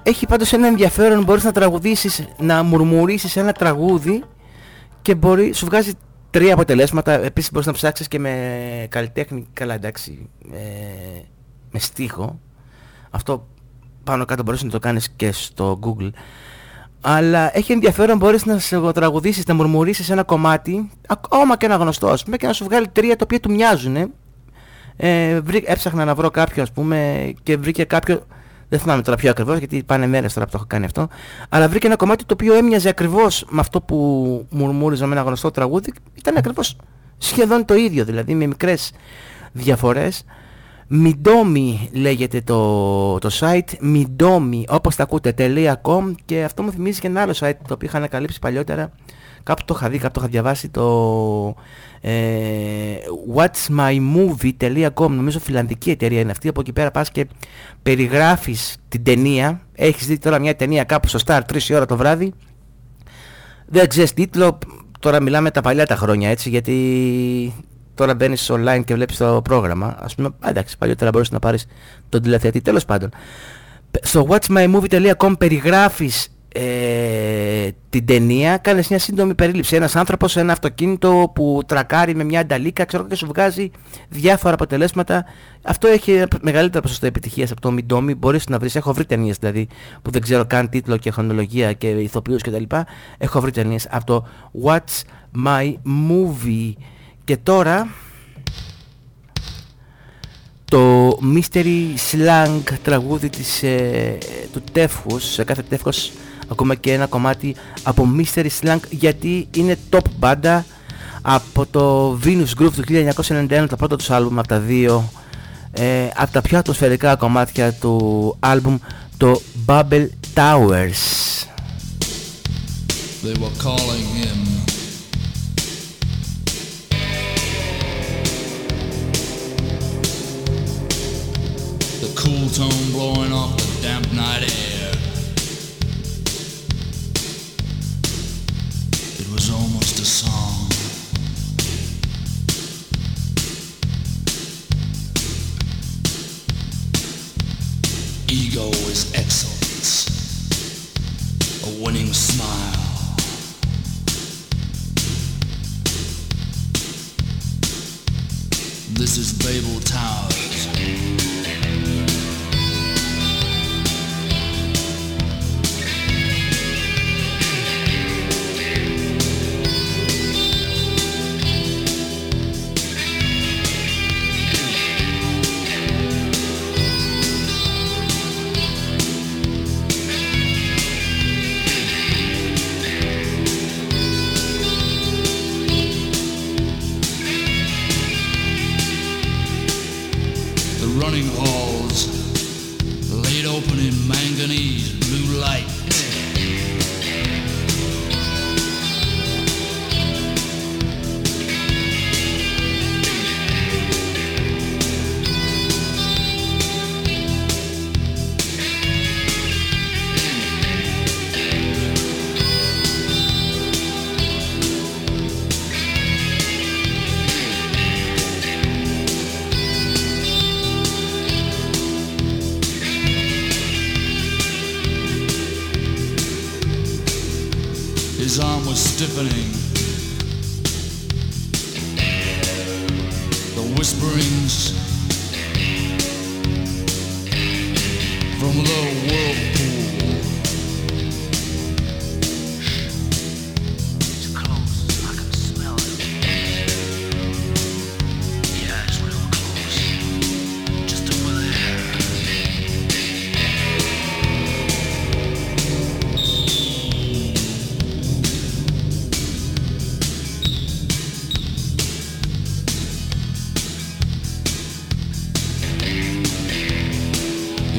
έχει πάντως ένα ενδιαφέρον, μπορείς να τραγουδήσεις, να μουρμουρίσεις ένα τραγούδι και μπορεί, σου βγάζει τρία αποτελέσματα. Επίσης μπορείς να ψάξεις και με καλλιτέχνη, καλά εντάξει, με, με στίχο. Αυτό πάνω κάτω μπορείς να το κάνεις και στο Google. Αλλά έχει ενδιαφέρον, μπορείς να τραγουδήσεις, να μουρμουρίσεις ένα κομμάτι, ακόμα και ένα γνωστό ας πούμε, και να σου βγάλει τρία τα οποία του μοιάζουν. Ε, βρή, έψαχνα να βρω κάποιο ας πούμε και βρήκε κάποιο, δεν θυμάμαι τώρα πιο ακριβώς γιατί πάνε μέρες τώρα που το έχω κάνει αυτό, αλλά βρήκε ένα κομμάτι το οποίο έμοιαζε ακριβώς με αυτό που μουρμούριζα με ένα γνωστό τραγούδι, ήταν ακριβώς σχεδόν το ίδιο, δηλαδή με μικρές διαφορές. Midomi λέγεται το, το site, Midomi όπως τα ακούτε .com, και αυτό μου θυμίζει και ένα άλλο site το οποίο είχα ανακαλύψει παλιότερα, κάπου το είχα δει, κάπου το είχα διαβάσει, το ε, whatsmymovie τελεία com, νομίζω φιλανδική εταιρεία είναι αυτή, από εκεί πέρα πας και περιγράφεις την ταινία, έχεις δει τώρα μια ταινία κάπου στο Star τρεις η ώρα το βράδυ, δεν ξέρεις τίτλο, τώρα μιλάμε τα παλιά τα χρόνια έτσι, γιατί τώρα μπαίνεις online και βλέπεις το πρόγραμμα, ας πούμε, εντάξει, παλιότερα μπορείς να πάρεις τον τηλεθεατή, τέλος πάντων. Στο whatsmymovie τελεία com περιγράφεις ε, την ταινία, κάνεις μια σύντομη περίληψη, ένας άνθρωπος, ένα αυτοκίνητο που τρακάρει με μια ανταλίκα, ξέρω, και σου βγάζει διάφορα αποτελέσματα. Αυτό έχει μεγαλύτερο ποσοστό επιτυχίας από το Midomi, μπορείς να βρεις, έχω βρει ταινίες δηλαδή που δεν ξέρω καν τίτλο και χρονολογία και ηθοποιούς κτλ, έχω βρει ταινίες από το whatsmymovie. Και τώρα το Mystery Slang, τραγούδι της, ε, του τεύχους. Σε κάθε τεύχος ακόμα και ένα κομμάτι από Mystery Slang, γιατί είναι top μπάντα από το Venus Group του χίλια εννιακόσια ενενήντα ένα, το πρώτο τους άλμπουμ, από τα δύο ε, από τα πιο ατμοσφαιρικά κομμάτια του άλμπουμ, το Bubble Towers. They were calling him the cool tone blowing off the damp night air. It was almost a song. Ego is excellence, a winning smile. This is Babel Towers. The whisperings from the whirlpool. It's close, I can smell it. Yeah, it's real close, just over there.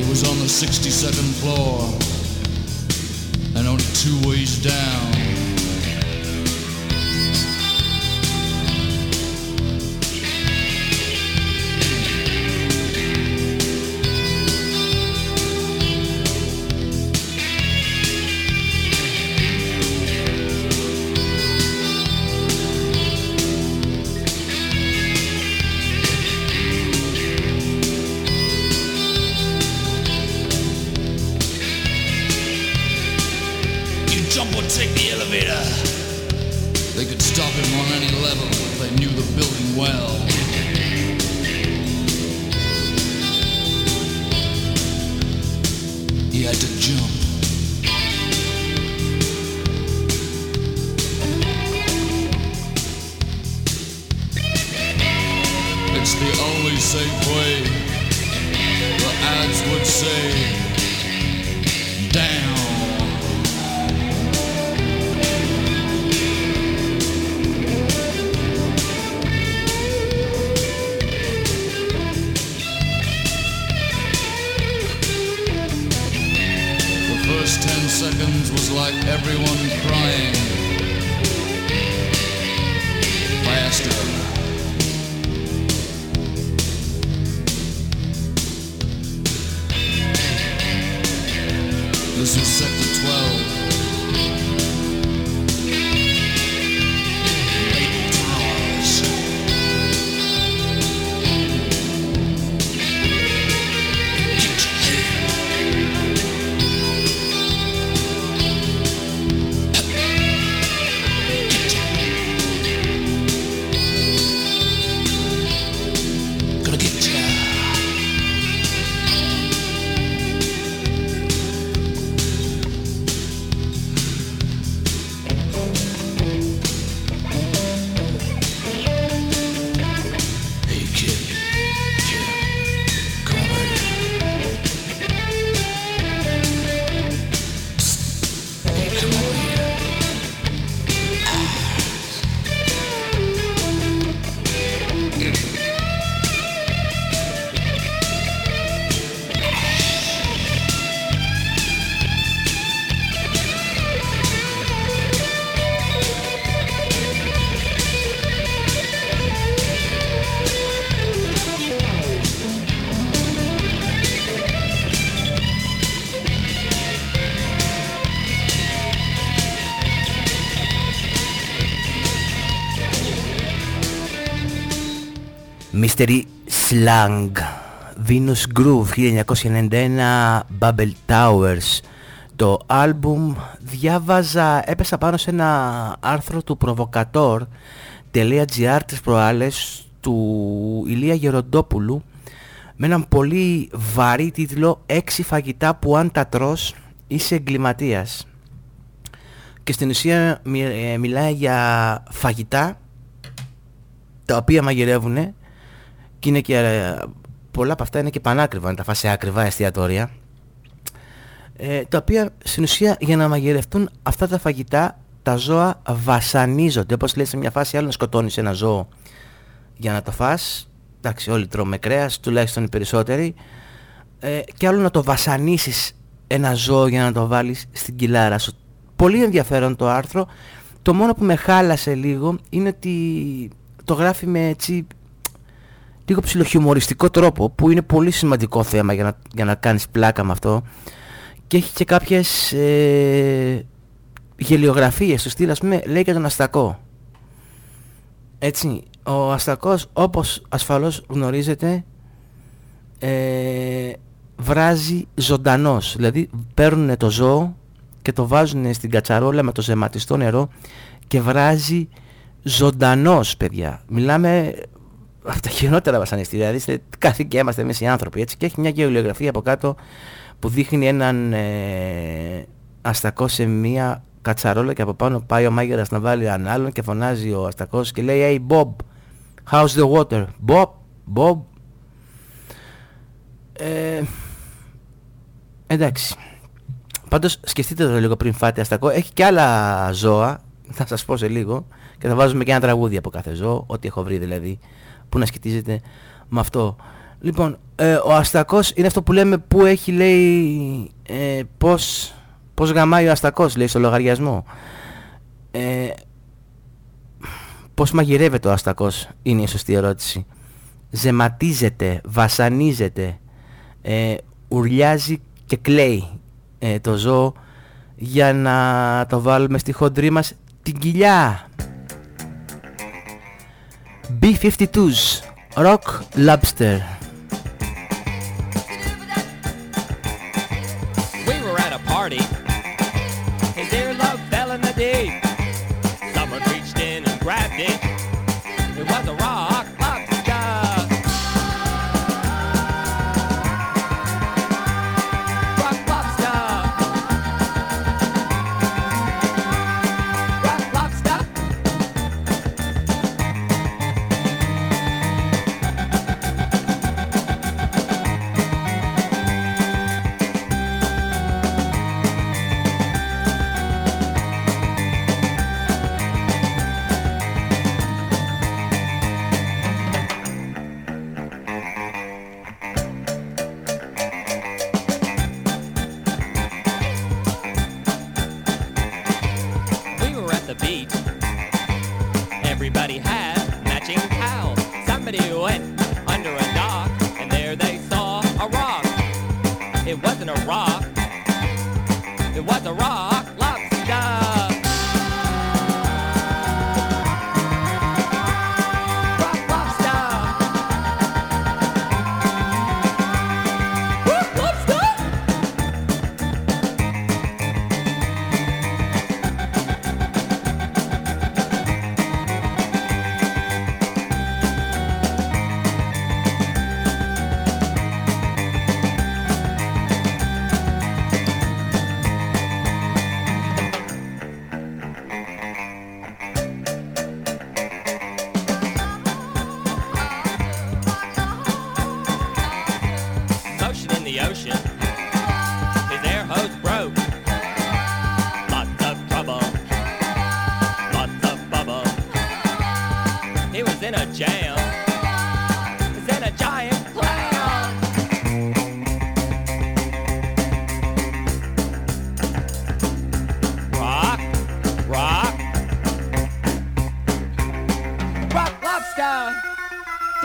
It was on the sixty-second floor and only two ways down. Mystery Slang, Venus Group χίλια εννιακόσια ενενήντα ένα, Bubble Towers. Το άλμπουμ διάβαζα, έπεσα πάνω σε ένα άρθρο του Provocateur.gr τις προάλλες του Ηλία Γεροντόπουλου με έναν πολύ βαρύ τίτλο έξι φαγητά που αν τα τρως είσαι εγκληματίας. Και στην ουσία μι, ε, μιλάει για φαγητά τα οποία μαγειρεύουνε. Και, είναι και πολλά από αυτά είναι και πανάκριβα, να τα φας σε ακριβά εστιατόρια, ε, τα οποία στην ουσία για να μαγειρευτούν αυτά τα φαγητά τα ζώα βασανίζονται. Όπως λέει σε μια φάση άλλο να σκοτώνεις ένα ζώο για να το φας, εντάξει όλοι τρώμε κρέας, τουλάχιστον οι περισσότεροι, ε, και άλλο να το βασανίσεις ένα ζώο για να το βάλεις στην κοιλάρα σου. Πολύ ενδιαφέρον το άρθρο. Το μόνο που με χάλασε λίγο είναι ότι το γράφει με έτσι λίγο ψιλοχιουμοριστικό τρόπο, που είναι πολύ σημαντικό θέμα για να, για να κάνεις πλάκα με αυτό, και έχει και κάποιες ε, γελιογραφίες στο στυλ, ας πούμε λέει για τον Αστακό, έτσι. Ο Αστακός, όπως ασφαλώς γνωρίζετε, ε, βράζει ζωντανός, δηλαδή παίρνουν το ζώο και το βάζουν στην κατσαρόλα με το ζεματιστό νερό και βράζει ζωντανός, παιδιά. Μιλάμε από τα χειρότερα βασανιστήρια, δηλαδή καθήκη είμαστε εμείς οι άνθρωποι, έτσι. Και έχει μια γεωλογραφία από κάτω που δείχνει έναν ε, αστακό σε μία κατσαρόλα και από πάνω πάει ο μάγειρας να βάλει έναν άλλον και φωνάζει ο αστακός και λέει «Hey Bob, how's the water, Bob, Bob». Ε, εντάξει. Πάντως σκεφτείτε το λίγο πριν φάτε αστακό. Έχει και άλλα ζώα, θα σας πω σε λίγο, και θα βάζουμε και ένα τραγούδι από κάθε ζώο, ό,τι έχω βρει δηλαδή, που να σχετίζεται με αυτό. Λοιπόν, ε, ο αστακός είναι αυτό που λέμε που έχει λέει ε, πώς, πώς γαμάει ο αστακός, λέει στο λογαριασμό. Ε, πώς μαγειρεύεται ο αστακός είναι η σωστή ερώτηση. Ζεματίζεται, βασανίζεται, ε, ουρλιάζει και κλαίει ε, το ζώο για να το βάλουμε στη χοντρή μας την κοιλιά. μπι φιφτυ τούς, Rock Lobster. We were at a party, and their love fell in the deep. Someone reached in and grabbed it. It was a rock lobster.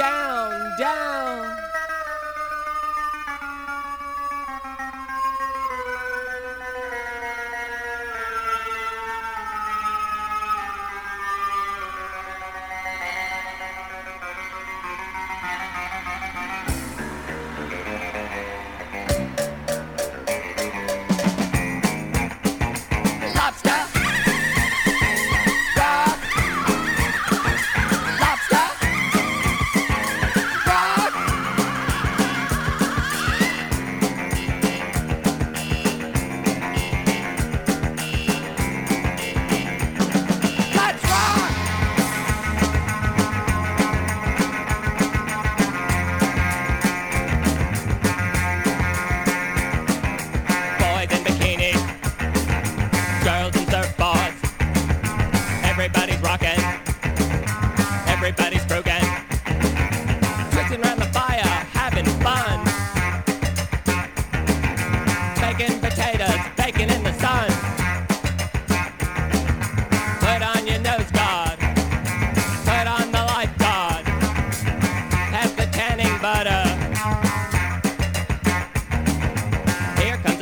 There comes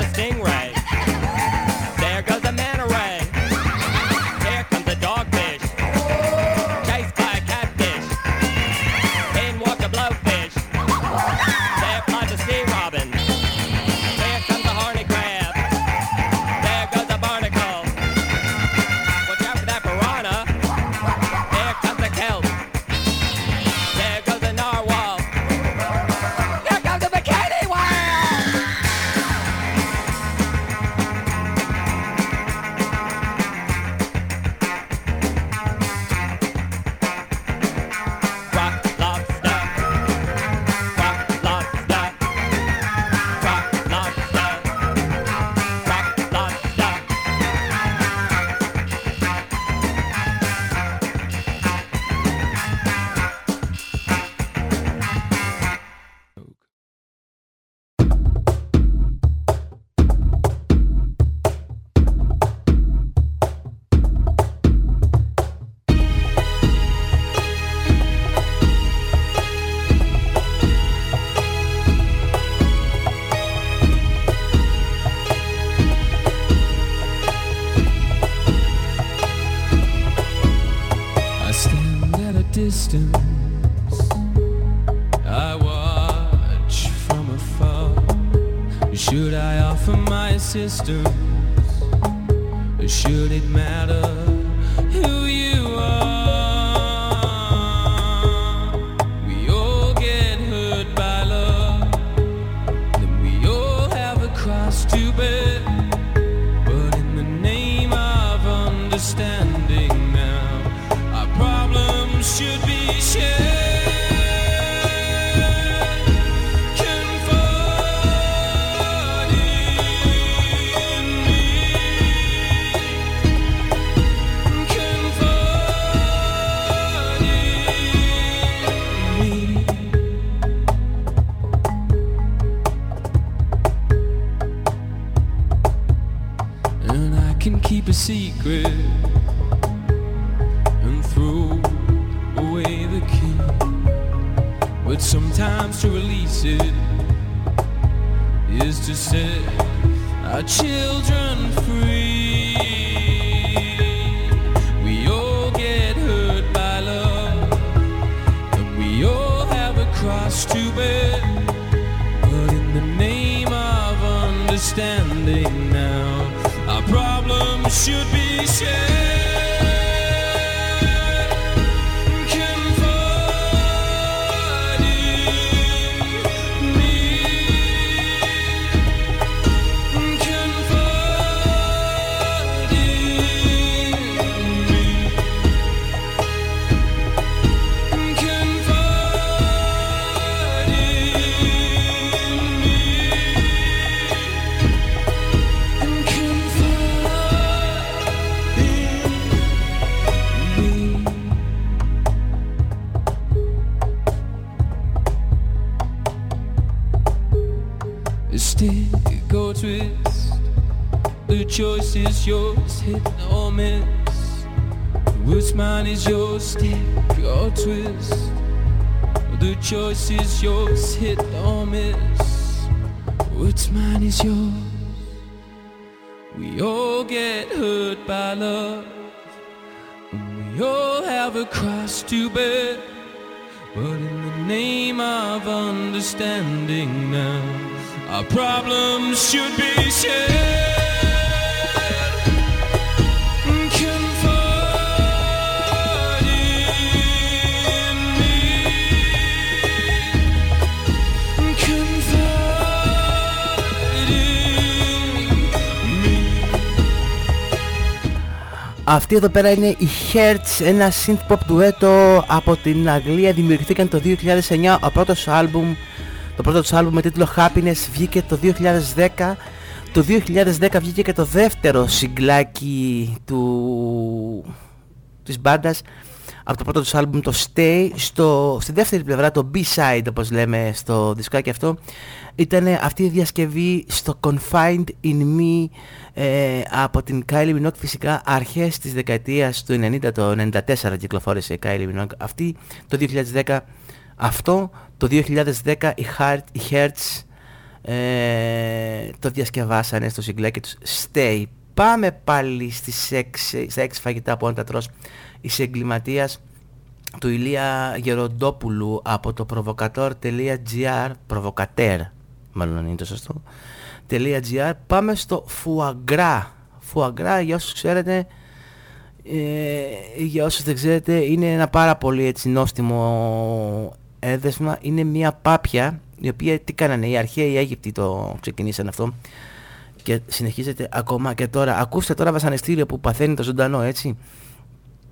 distance, I watch from afar. Should I offer my assistance? Should it matter who you are? We all get hurt by love, then we all have a cross to bear. But in the name of understanding now, our problems should be shared. Secret and throw away the key, but sometimes to release it is to set our children free. We all get hurt by love, and we all have a cross to bear, but in the name of understanding now, our problems should be shared. Choice is yours, hit or miss. Which mine is yours, stick or twist. The choice is yours, hit or miss. Which mine is yours. We all get hurt by love, and we all have a cross to bear, but in the name of understanding now, our problems should be shared. Αυτή εδώ πέρα είναι η χερτς, ένα synth pop ντουέτο από την Αγγλία. Δημιουργήθηκαν το δύο χιλιάδες εννιά. Ο πρώτος άλμπουμ, το πρώτο τους άλμπουμ με τίτλο Happiness βγήκε το δύο χιλιάδες δέκα. Το δύο χιλιάδες δέκα βγήκε και το δεύτερο συγκλάκι του... της μπάντας από το πρώτο τους άλμπουμ, το Stay. Στο... στη δεύτερη πλευρά, το B-side όπως λέμε στο δισκάκι αυτό, ήταν αυτή η διασκευή στο Confined in Me ε, από την Kylie Minogue. Φυσικά αρχές της δεκαετίας του ενενήντα, το ενενήντα τέσσερα κυκλοφόρησε η Kylie Minogue αυτή, το δύο χιλιάδες δέκα αυτό, το δύο χιλιάδες δέκα η, Heart, η Hertz ε, το διασκευάσανε στο συγκλάκι τους Stay. Πάμε πάλι στις έξι, στα έξι φαγητά από Αντατρός εις εγκληματίας του Ηλία Γεροντόπουλου από το provocateur.gr, provocateur μάλλον είναι το σωστό, .gr. Πάμε στο φουαγκρά. Φουαγκρά, για όσους ξέρετε, ε, για όσους δεν ξέρετε, είναι ένα πάρα πολύ έτσι νόστιμο έδεσμα. Είναι μια πάπια, η οποία τι κάνανε, οι αρχαίοι Αίγυπτοι το ξεκινήσαν αυτό και συνεχίζεται ακόμα και τώρα. Ακούστε τώρα βασανιστήριο που παθαίνει το ζωντανό, έτσι.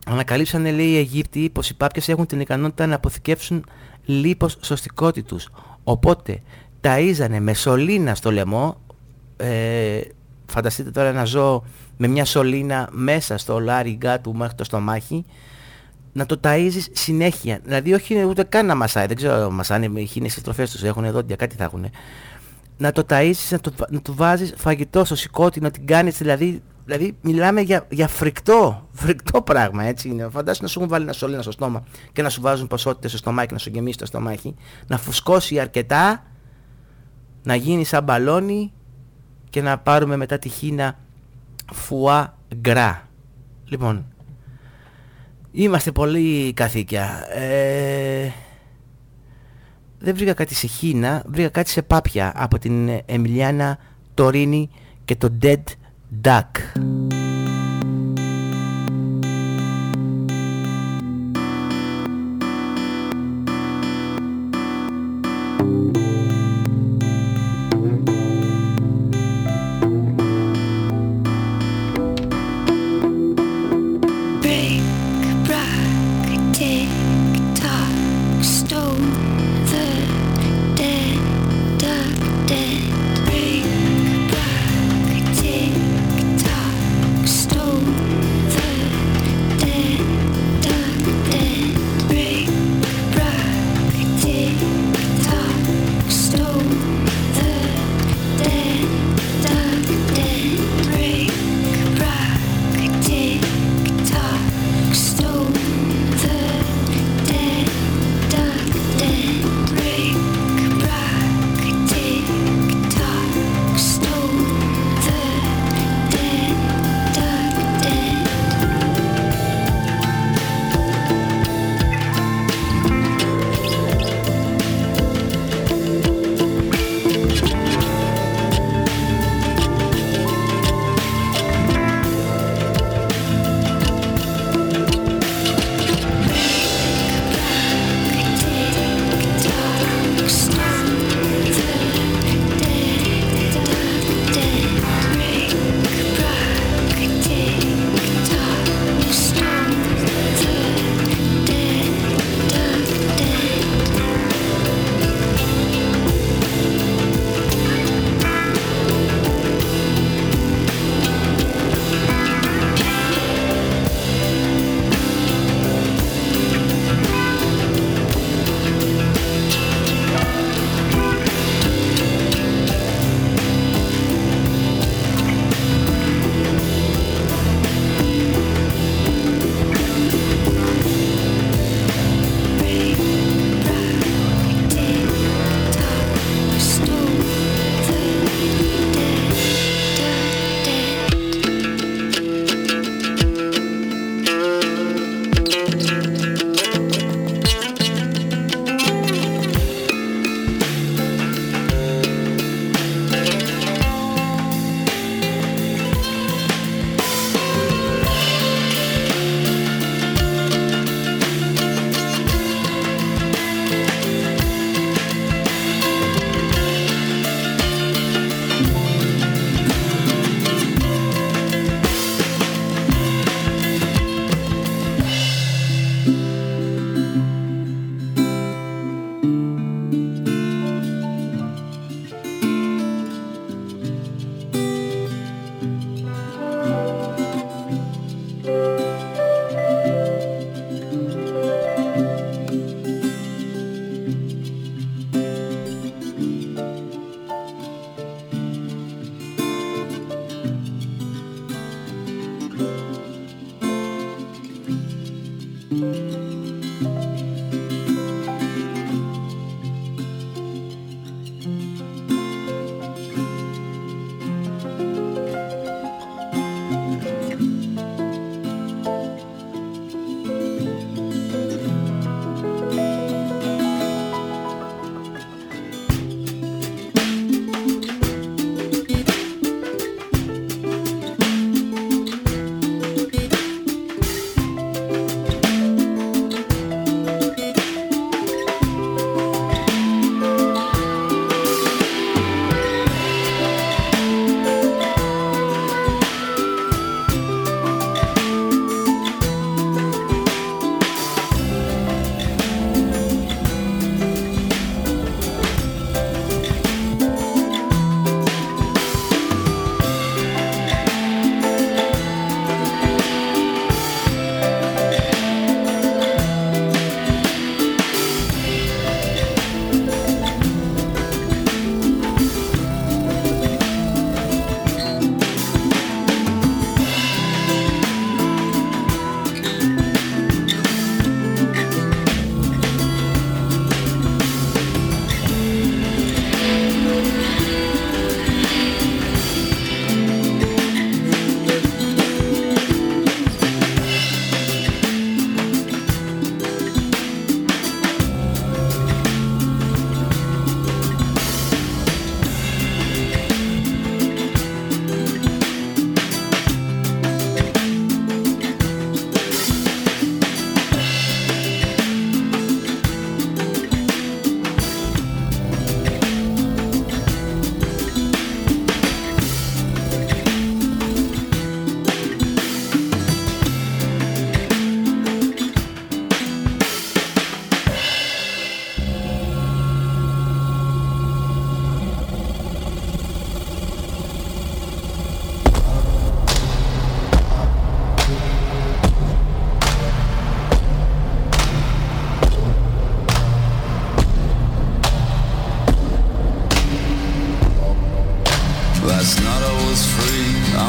Ανακαλύψανε, λέει, οι Αιγύπτιοι πως οι πάπιες έχουν την ικανότητα να αποθηκεύσουν λίπος σωστικότη τους. Οπότε ταΐζανε με σωλήνα στο λαιμό, ε, φανταστείτε τώρα ένα ζώο με μια σωλήνα μέσα στο λάριγκά του μέχρι το στομάχι, να το ταΐζεις συνέχεια. Δηλαδή όχι ούτε καν να μασάει, δεν ξέρω μασάνε, οι χήνες στις τροφές τους έχουν δόντια, κάτι θα έχουν. Να το ταΐζεις, να, το, να του βάζεις φαγητό στο σηκώτη, να την κάνεις δηλαδή. Δηλαδή μιλάμε για, για φρικτό, φρικτό πράγμα, έτσι είναι. Φαντάσου να σου έχουν βάλει ένα σωλήνα στο στόμα και να σου βάζουν ποσότητες στο στομάχι, να σου γεμίσει το στομάχι, να φουσκώσει αρκετά, να γίνει σαν μπαλόνι και να πάρουμε μετά τη χίνα φουαγκρά. Λοιπόν, Είμαστε πολύ καθήκια. Ε, δεν βρήκα κάτι σε Χίνα, βρήκα κάτι σε πάπια από την Εμιλιάνα Τορίνι και το Dead Duck.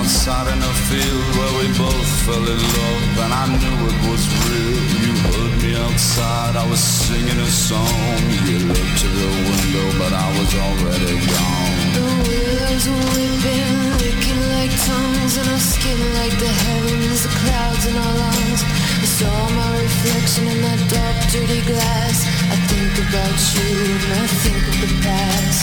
outside in a field where we both fell in love, and I knew it was real. You heard me outside, I was singing a song. You looked to the window, but I was already gone. The willows were weeping, licking like tongues, and our skin like the heavens, the clouds in our lungs. I saw my reflection in that dark, dirty glass. I think about you, and I think of the past.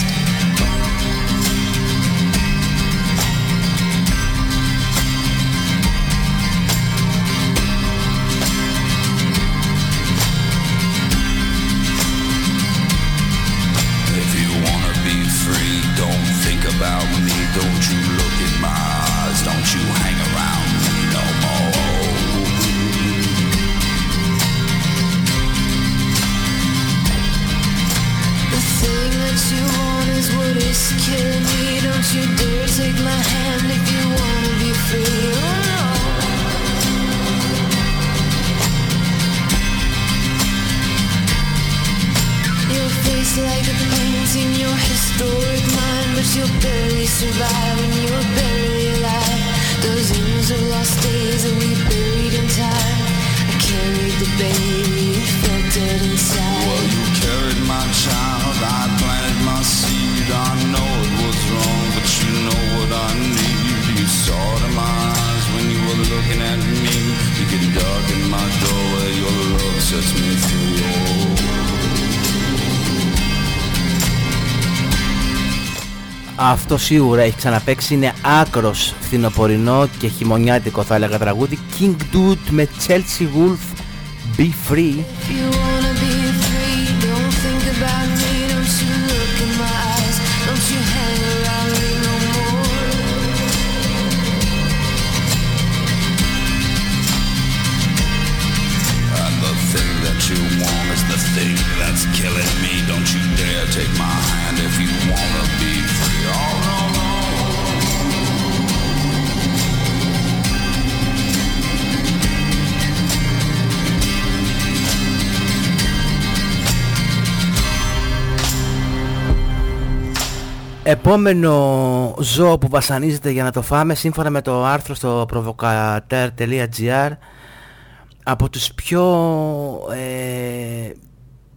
Αυτό σίγουρα έχει ξαναπαίξει, είναι άκρος φθινοπορεινό και χειμωνιάτικο θα έλεγα τραγούδι. King Dude με Chelsea Wolfe, Be Free. Επόμενο ζώο που βασανίζεται για να το φάμε, σύμφωνα με το άρθρο στο provocateur.gr, από τους πιο ε,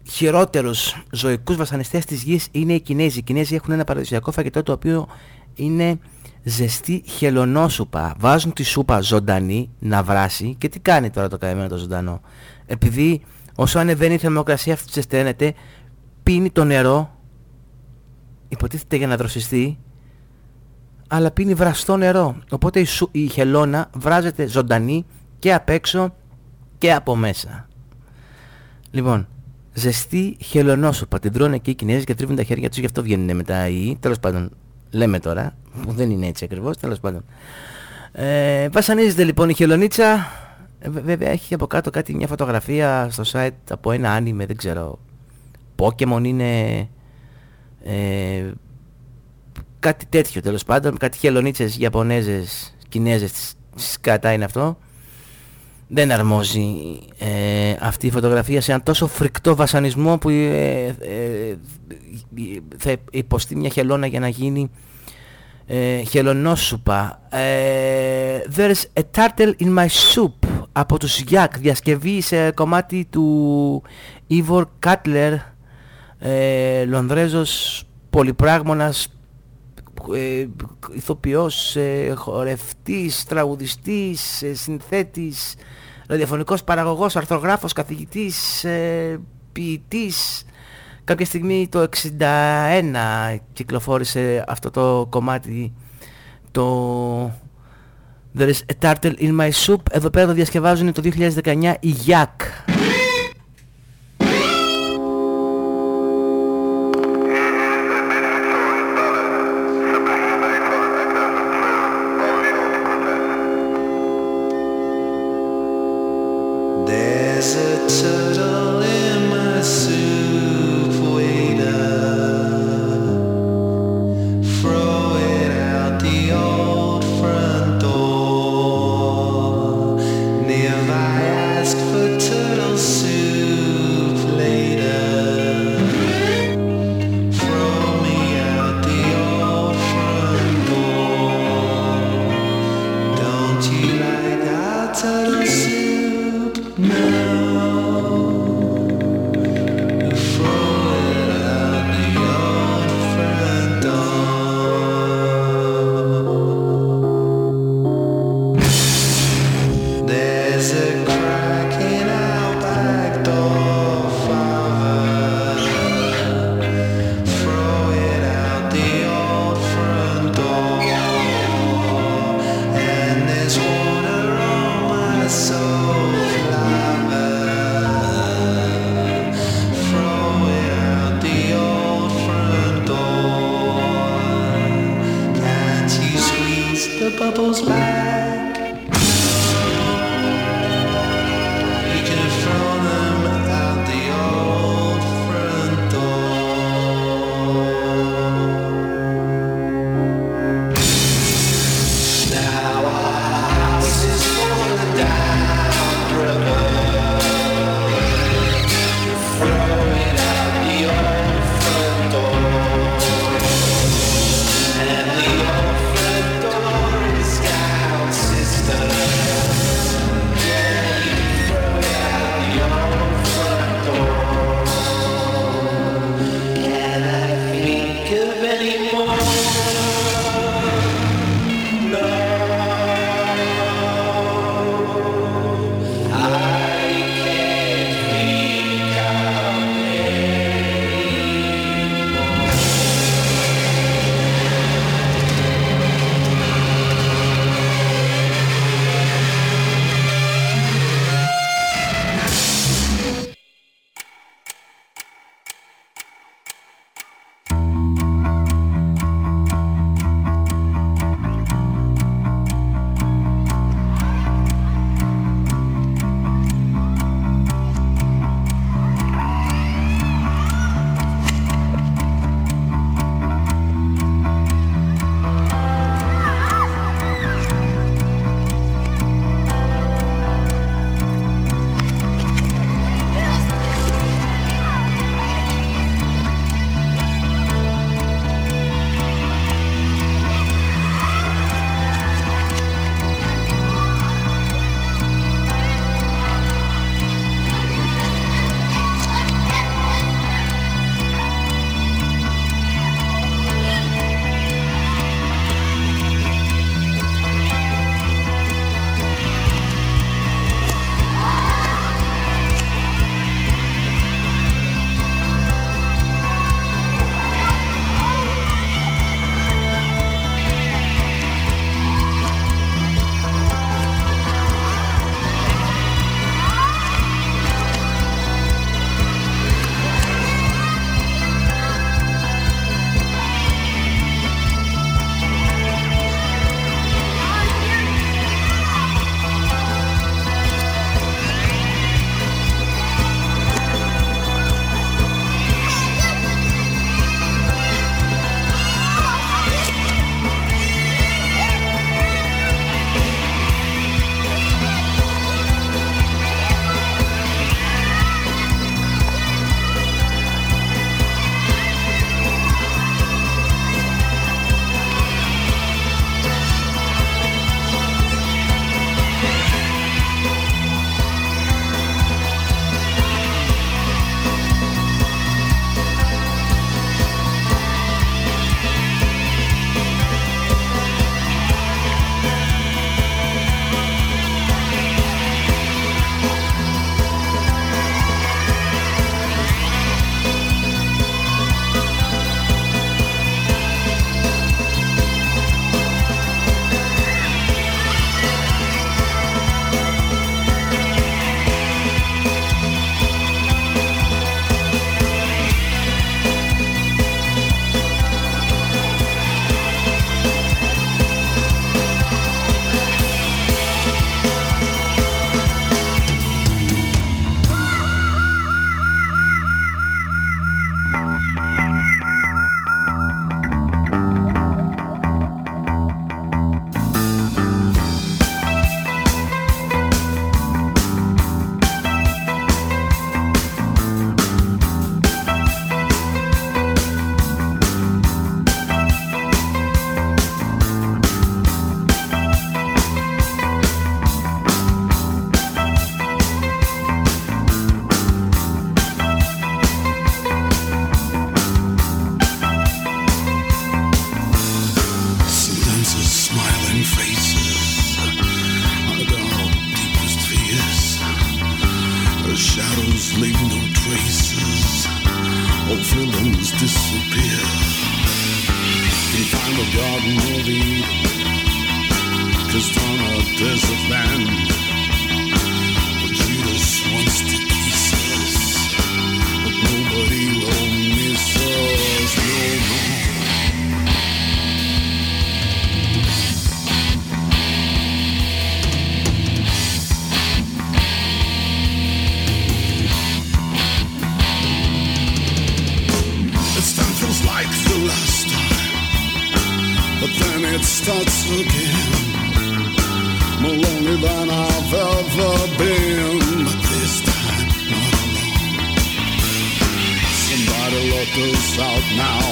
χειρότερους ζωικούς βασανιστές της γης είναι οι Κινέζοι. Οι Κινέζοι έχουν ένα παραδοσιακό φαγητό το οποίο είναι ζεστή χελωνόσουπα. Βάζουν τη σούπα ζωντανή να βράσει και τι κάνει τώρα το καημένο το ζωντανό. Επειδή όσο ανεβαίνει η θερμοκρασία αυτή ζεσταίνεται, πίνει το νερό, υποτίθεται για να δροσιστεί, αλλά πίνει βραστό νερό. Οπότε η, σου, η χελώνα βράζεται ζωντανή και απ' έξω και από μέσα. Λοιπόν, ζεστή χελωνόσουπα. Την τρώνε εκεί οι Κινέζοι και τρίβουν τα χέρια τους, γι' αυτό βγαίνουν μετά οι... Τέλος πάντων, λέμε τώρα, που δεν είναι έτσι ακριβώς, τέλος πάντων. Ε, βασανίζεται λοιπόν η χελωνίτσα. Ε, βέβαια έχει από κάτω κάτι, μια φωτογραφία στο site από ένα άνιμε, δεν ξέρω. Pokemon είναι... Ε, κάτι τέτοιο τέλος πάντων, κάτι χελωνίτσες Ιαπωνέζες, Κινέζες, σκατά είναι αυτό. Δεν αρμόζει ε, αυτή η φωτογραφία σε έναν τόσο φρικτό βασανισμό που ε, ε, θα υποστεί μια χελώνα για να γίνει ε, χελωνόσουπα. ε, There's a turtle in my soup από τους γιάκ, διασκευή σε κομμάτι του Ivor Cutler, Ε, Λονδρέζος πολυπράγμονας, ε, ηθοποιός, ε, χορευτής, τραγουδιστής, ε, συνθέτης, ραδιοφωνικός παραγωγός, αρθρογράφος, καθηγητής, ε, ποιητής. Κάποια στιγμή το εξήντα ένα κυκλοφόρησε αυτό το κομμάτι, το There is a turtle in my soup. Εδώ πέρα το διασκευάζουν το δύο χιλιάδες δεκαεννιά οι γιάκ. Turtle. the bubbles back. You could have thrown them out the old front door. Now our house is falling down, brother. You're throwing out the old front door. And the old front door is our sister. Yeah, you throw it out the old front door. Can I think of any more? No, I can't think of any more. starts again, more lonely than I've ever been, but this time not alone. Somebody locked us out now,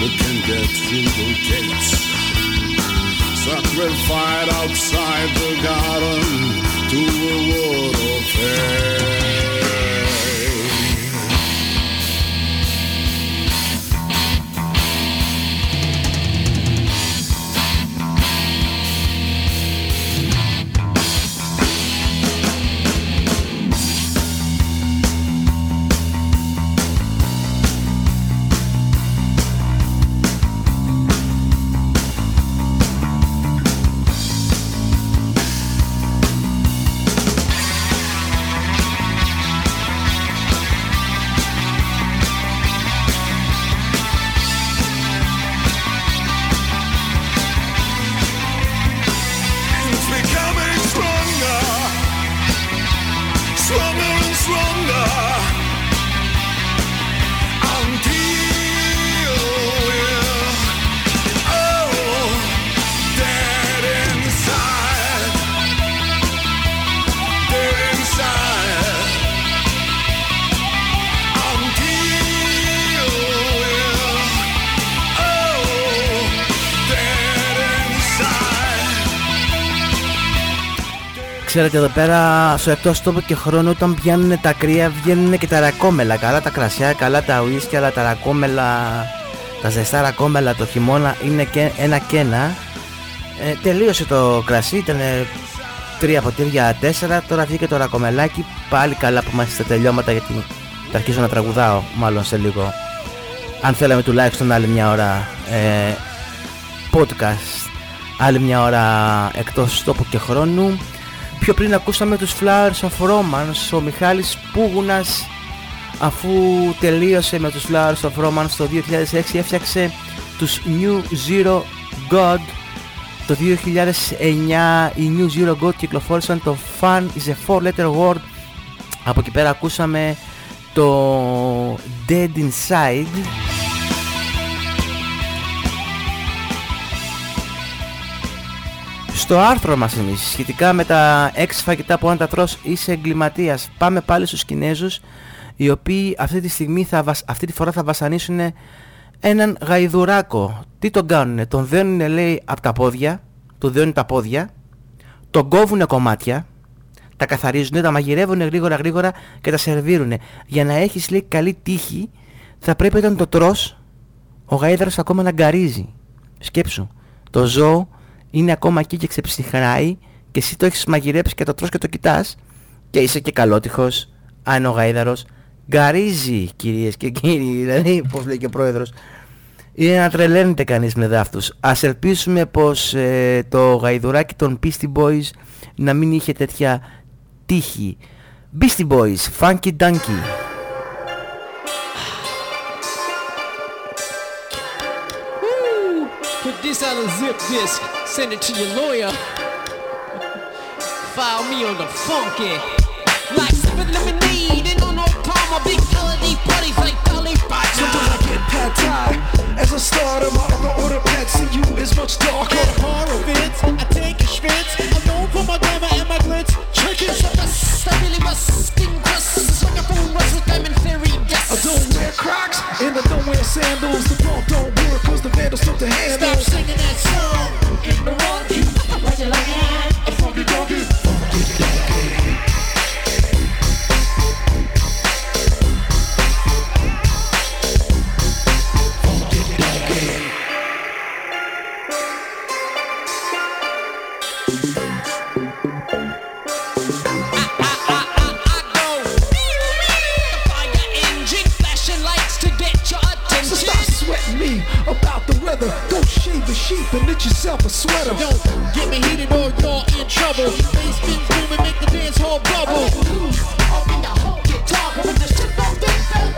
we can get through the gates, sacrificed outside the garden to a world of hate. Ξέρετε εδώ πέρα στο εκτός τόπου και χρόνου όταν πιάνουν τα κρύα βγαίνουν και τα ρακόμελα. Καλά τα κρασιά, καλά τα ουίσκια, αλλά τα ρακόμελα, τα ζεστά ρακόμελα το χειμώνα είναι και ένα και ένα. Ε, τελείωσε το κρασί, ήταν τρία ποτήρια, τέσσερα. Τώρα βγήκε το ρακομελάκι, πάλι καλά που είμαστε στα τελειώματα γιατί θα αρχίσω να τραγουδάω μάλλον σε λίγο. Αν θέλαμε τουλάχιστον άλλη μια ώρα ε, podcast, άλλη μια ώρα εκτός τόπου και χρόνου. Πιο πριν ακούσαμε τους Flowers of Romance, ο Μιχάλης Πούγουνας αφού τελείωσε με τους Flowers of Romance το δύο χιλιάδες έξι έφτιαξε τους New Zero God. Το δύο χιλιάδες εννιά οι New Zero God κυκλοφόρησαν το Fun is a four letter word. Από εκεί πέρα ακούσαμε το Dead Inside. Στο άρθρο μας εμείς, σχετικά με τα έξι φαγητά που αν τα τρως είσαι εγκληματίας, πάμε πάλι στους Κινέζους, οι οποίοι αυτή τη, στιγμή θα, αυτή τη φορά θα βασανίσουν έναν γαϊδουράκο. Τι τον κάνουνε, τον δένουνε λέει από τα πόδια, του δένουν τα πόδια, τον κόβουνε κομμάτια, τα καθαρίζουνε, τα μαγειρεύουνε γρήγορα γρήγορα και τα σερβίρουνε. Για να έχεις λέει καλή τύχη θα πρέπει όταν το τρως ο γαϊδάρος ακόμα να γκαρίζει. Σκέψου, το ζώο είναι ακόμα εκεί και ξεψυχράει και εσύ το έχεις μαγειρέψει και το τρως και το κοιτάς και είσαι και καλότυχος αν ο γαϊδαρός γκαρίζει, κυρίες και κύριοι, δηλαδή πως λέει και ο πρόεδρος, είναι να τρελαίνεται κανείς με δάφτους. Ας ελπίσουμε πως ε, το γαϊδουράκι των Beastie Boys να μην είχε τέτοια τύχη. Beastie Boys, Funky Donkey. This, I'll zip this, send it to your lawyer. File me on the funky. Like sipping lemonade and on no palm, a big L E D parties like Dolly Parton. Sometimes I get pad thai as a starter. My other order pets and you is much darker. At horror events, I take a schwitz. I'm known for my glamour and my glitz. Trickers of the s, I really must skin crust. It's like a phone rush with diamond theory, yes. I don't wear Crocs and I don't wear sandals. The pump don't work cause the vandals took the handle. Stop singing that song in the monkey. What you like at? A funky donkey. Sheep and knit yourself a sweater. Don't get me heated or you're in trouble. Bass spin booming, make the dance hall bubble. Up in the whole guitar, but when the shit don't fit, baby.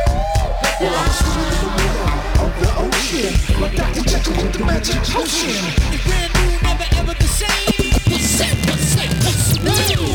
Well, I'm swimming in the water of the ocean, like Doctor Jekyll with the magic potion. It's brand new, never ever the same. It's set, it's set, it's new.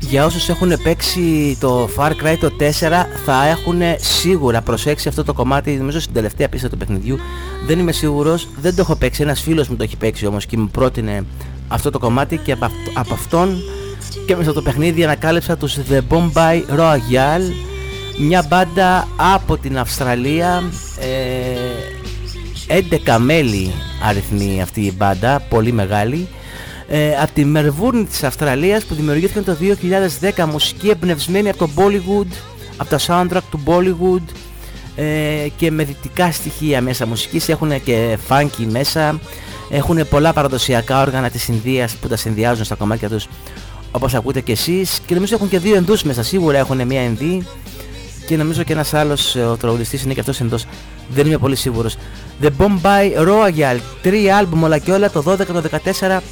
Για όσους έχουν παίξει το Far Cry το τέσσερα θα έχουν σίγουρα προσέξει αυτό το κομμάτι, νομίζω στην τελευταία πίστα του παιχνιδιού. Δεν είμαι σίγουρος, δεν το έχω παίξει, ένας φίλος μου το έχει παίξει όμως και μου πρότεινε αυτό το κομμάτι και από, από αυτόν και μέσα από το παιχνίδι ανακάλυψα τους The Bombay Royale, μια μπάντα από την Αυστραλία, ε, έντεκα μέλη αριθμοί αυτή η μπάντα, πολύ μεγάλη. Ε, από τη Μελβούρνη της Αυστραλίας που δημιουργήθηκαν το δύο χιλιάδες δέκα, μουσική εμπνευσμένη από το Bollywood, από τα soundtrack του Bollywood, ε, και με δυτικά στοιχεία μέσα μουσικής, έχουν και funky μέσα, έχουν πολλά παραδοσιακά όργανα της Ινδίας που τα συνδυάζουν στα κομμάτια τους όπως ακούτε και εσείς, και νομίζω έχουν και δύο Ινδούς μέσα, σίγουρα έχουν μία Ινδή και νομίζω και ένας άλλος, ο τραγουδιστής είναι και αυτός Ινδός, δεν είμαι πολύ σίγουρος. The Bombay Royale, τρία άλμπουμ όλα και όλα, το δώδεκα, το δεκατέσσερα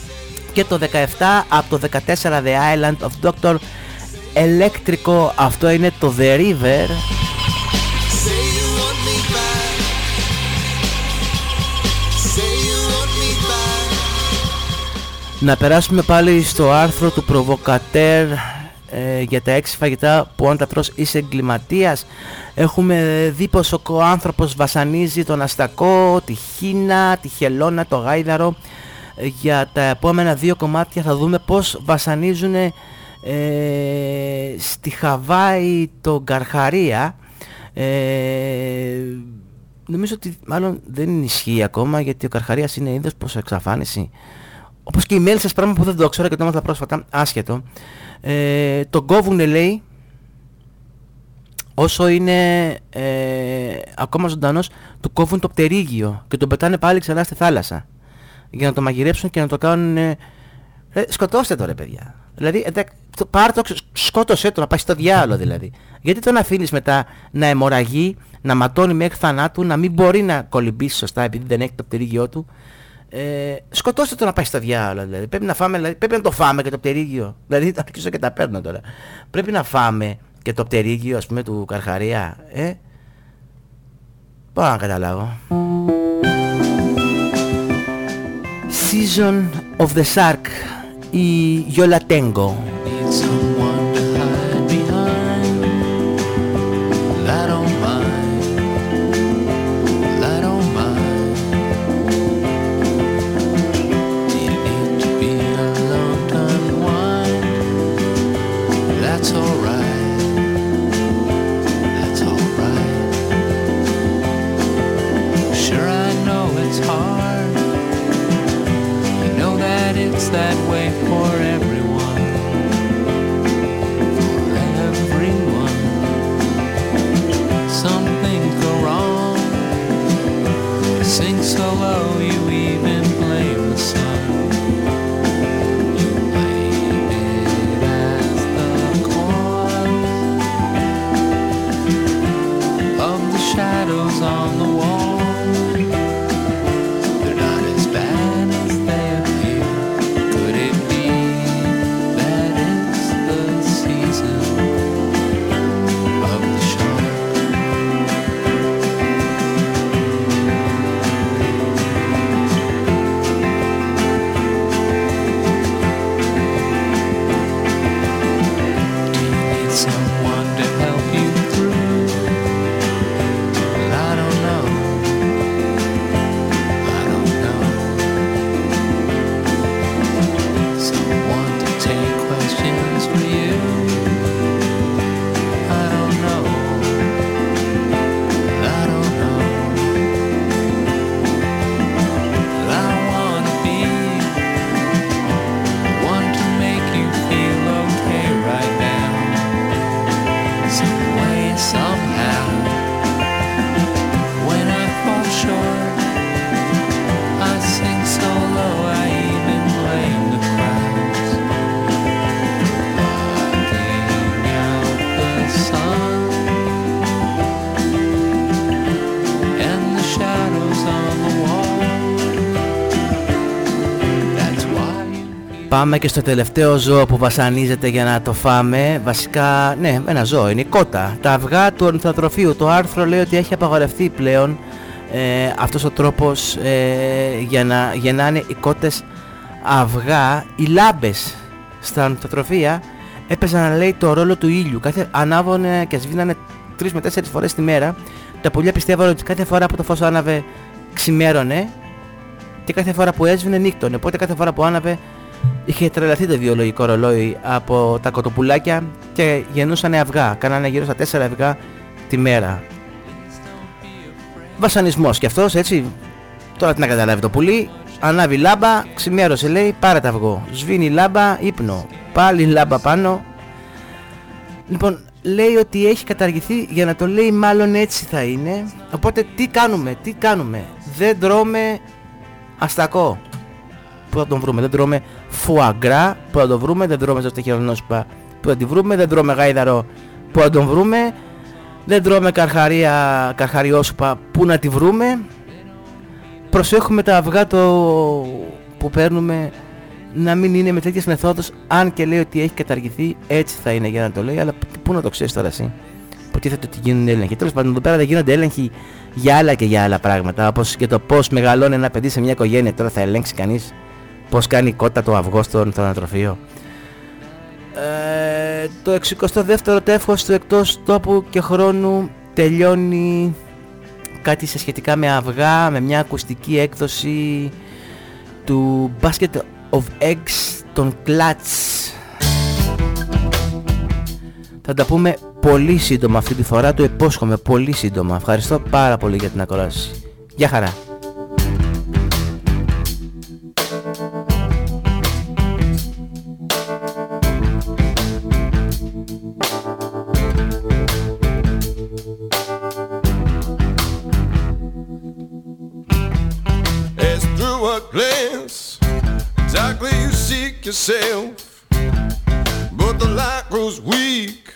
και το δεκαεπτά, από το δεκατέσσερα The Island of Doctor Electrico, αυτό είναι το The River. Να περάσουμε πάλι στο άρθρο του Provocateur, ε, για τα έξι φαγητά που αν τα τρως είσαι εγκληματίας. Έχουμε δει πως ο άνθρωπος βασανίζει τον αστακό, τη χίνα, τη χελώνα, το γάιδαρο. Για τα επόμενα δύο κομμάτια θα δούμε πως βασανίζουν ε, στη Χαβάη τον Καρχαρία. ε, Νομίζω ότι μάλλον δεν ισχύει ακόμα, γιατί ο Καρχαρίας είναι είδος προς εξαφάνιση, όπως και η μέλισσας, πράγμα που δεν το ξέρω και το έμαθα πρόσφατα, άσχετο. ε, Τον κόβουνε λέει όσο είναι ε, ακόμα ζωντανός, του κόβουν το πτερίγιο και τον πετάνε πάλι ξανά στη θάλασσα για να το μαγειρέψουν και να το κάνουν... Ε, σκοτώστε το ρε παιδιά. Δηλαδή, εντά, το, πάρ' το, σκότωσέ το, να πάει στο διάολο δηλαδή. Γιατί τον αφήνεις μετά να αιμορραγεί, να ματώνει μέχρι θανάτου, να μην μπορεί να κολυμπήσει σωστά επειδή δεν έχει το πτερίγιο του. Ε, σκοτώστε το να πάει στα διάολα δηλαδή. Πρέπει να, φάμε, δηλαδή. Πρέπει να το φάμε και το πτερίγιο. Δηλαδή θα αρχίσω και τα παίρνω τώρα. Πρέπει να φάμε και το πτερίγιο, ας πούμε, του Καρχαρία. Ε, μπορώ να καταλάβω. Season of the Shark, η Γιόλα Τέγκο. Πάμε και στο τελευταίο ζώο που βασανίζεται για να το φάμε. Βασικά, ναι, ένα ζώο είναι η κότα. Τα αυγά του ορνηθοτροφείου. Το άρθρο λέει ότι έχει απαγορευτεί πλέον ε, αυτός ο τρόπος ε, για να γεννάνε οι κότες αυγά. Οι λάμπες στα ορνηθοτροφεία έπαιζαν να λέει το ρόλο του ήλιου. Κάθε ανάβωνε και σβήνανε τρεις με τέσσερις φορές τη μέρα. Τα πουλιά πιστεύανε ότι κάθε φορά που το φως άναβε ξημέρωνε και κάθε φορά που έσβηνε νύκτωνε. Οπότε κάθε φορά που άναβε είχε τρελαθεί το βιολογικό ρολόι από τα κοτοπουλάκια και γεννούσανε αυγά. Κάνανε γύρω στα τέσσερα αυγά τη μέρα. Βασανισμός κι αυτός, έτσι. Τώρα τι να καταλάβει το πουλί. Ανάβει λάμπα, ξημέρωσε λέει, πάρε τα αυγό. Σβήνει λάμπα, ύπνο. Πάλι λάμπα πάνω. Λοιπόν, λέει ότι έχει καταργηθεί για να το λέει μάλλον έτσι θα είναι. Οπότε τι κάνουμε, τι κάνουμε. Δεν τρώμε αστακό. Πού θα τον βρούμε, δεν τρώμε φουαγκρά, που θα τον βρούμε, δεν τρώμε ζωσταχειρονόσπα, που θα τη βρούμε, δεν τρώμε γάιδαρο, που θα τον βρούμε, δεν τρώμε καρχαρία, καρχαριόσπα, που να τη βρούμε. Προσέχουμε τα αυγά το που παίρνουμε να μην είναι με τέτοιες μεθόδους, αν και λέει ότι έχει καταργηθεί, έτσι θα είναι για να το λέει, αλλά πού να το ξέρεις τώρα εσύ, προτίθεται ότι γίνουν έλεγχοι. Τέλος πάντων, εδώ πέρα δεν γίνονται έλεγχοι για άλλα και για άλλα πράγματα, όπως και το πώς μεγαλώνει ένα παιδί σε μια οικογένεια, τώρα θα ελέγξει κανείς. Πώς κάνει η κότα το αυγό στον θανατροφείο. Ε, το εξηκοστό δεύτερο τεύχος του εκτός τόπου και χρόνου τελειώνει κάτι σε σχετικά με αυγά, με μια ακουστική έκδοση του Basket of Eggs των Clutch. Θα τα πούμε πολύ σύντομα αυτή τη φορά, το υπόσχομαι, πολύ σύντομα. Ευχαριστώ πάρα πολύ για την ακρόαση. Γεια χαρά. a glance, exactly you seek yourself, but the light grows weak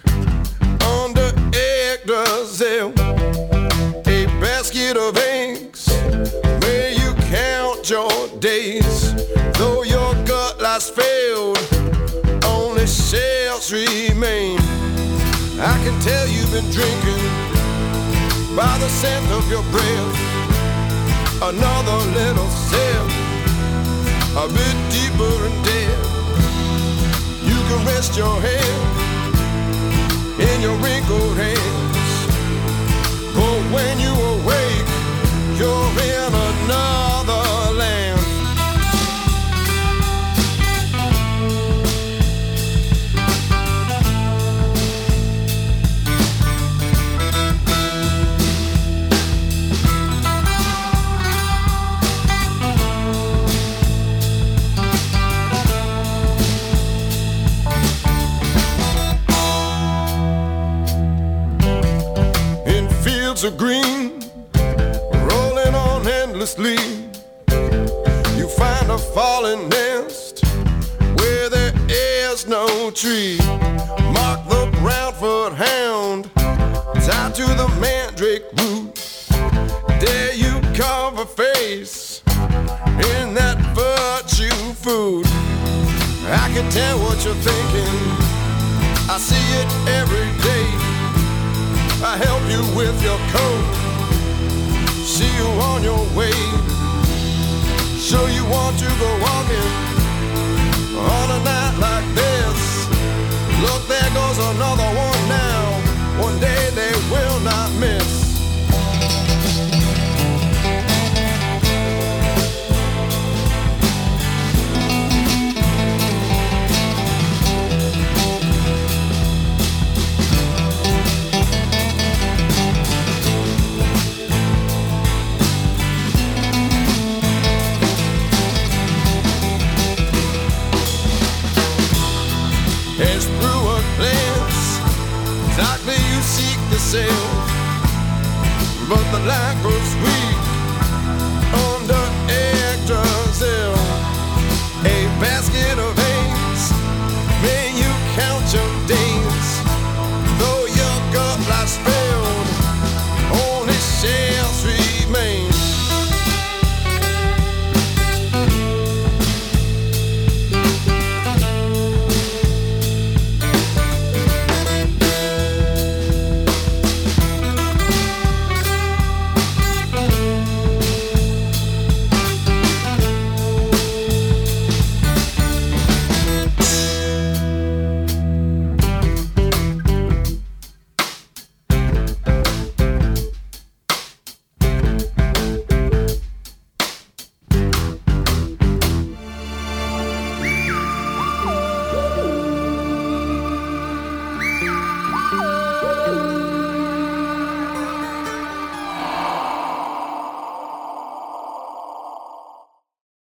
on the Yggdrasil. A basket of eggs, may you count your days, though your gut lies failed, only shells remain. I can tell you've been drinking by the scent of your breath. Another little sip, a bit deeper and dead. You can rest your head in your wrinkled hands, but when you awake, you're in another land. Of green, rolling on endlessly, you find a fallen nest where there is no tree. Mark the brown-foot hound tied to the mandrake root. Dare you carve a face in that virtue food? I can tell what you're thinking. I see it every day. I help you with your coat, see you on your way, sure you want to go walking on a night like this. Look, there goes another one now, one day they will not miss. Exactly you seek the sale, but the light grows weak under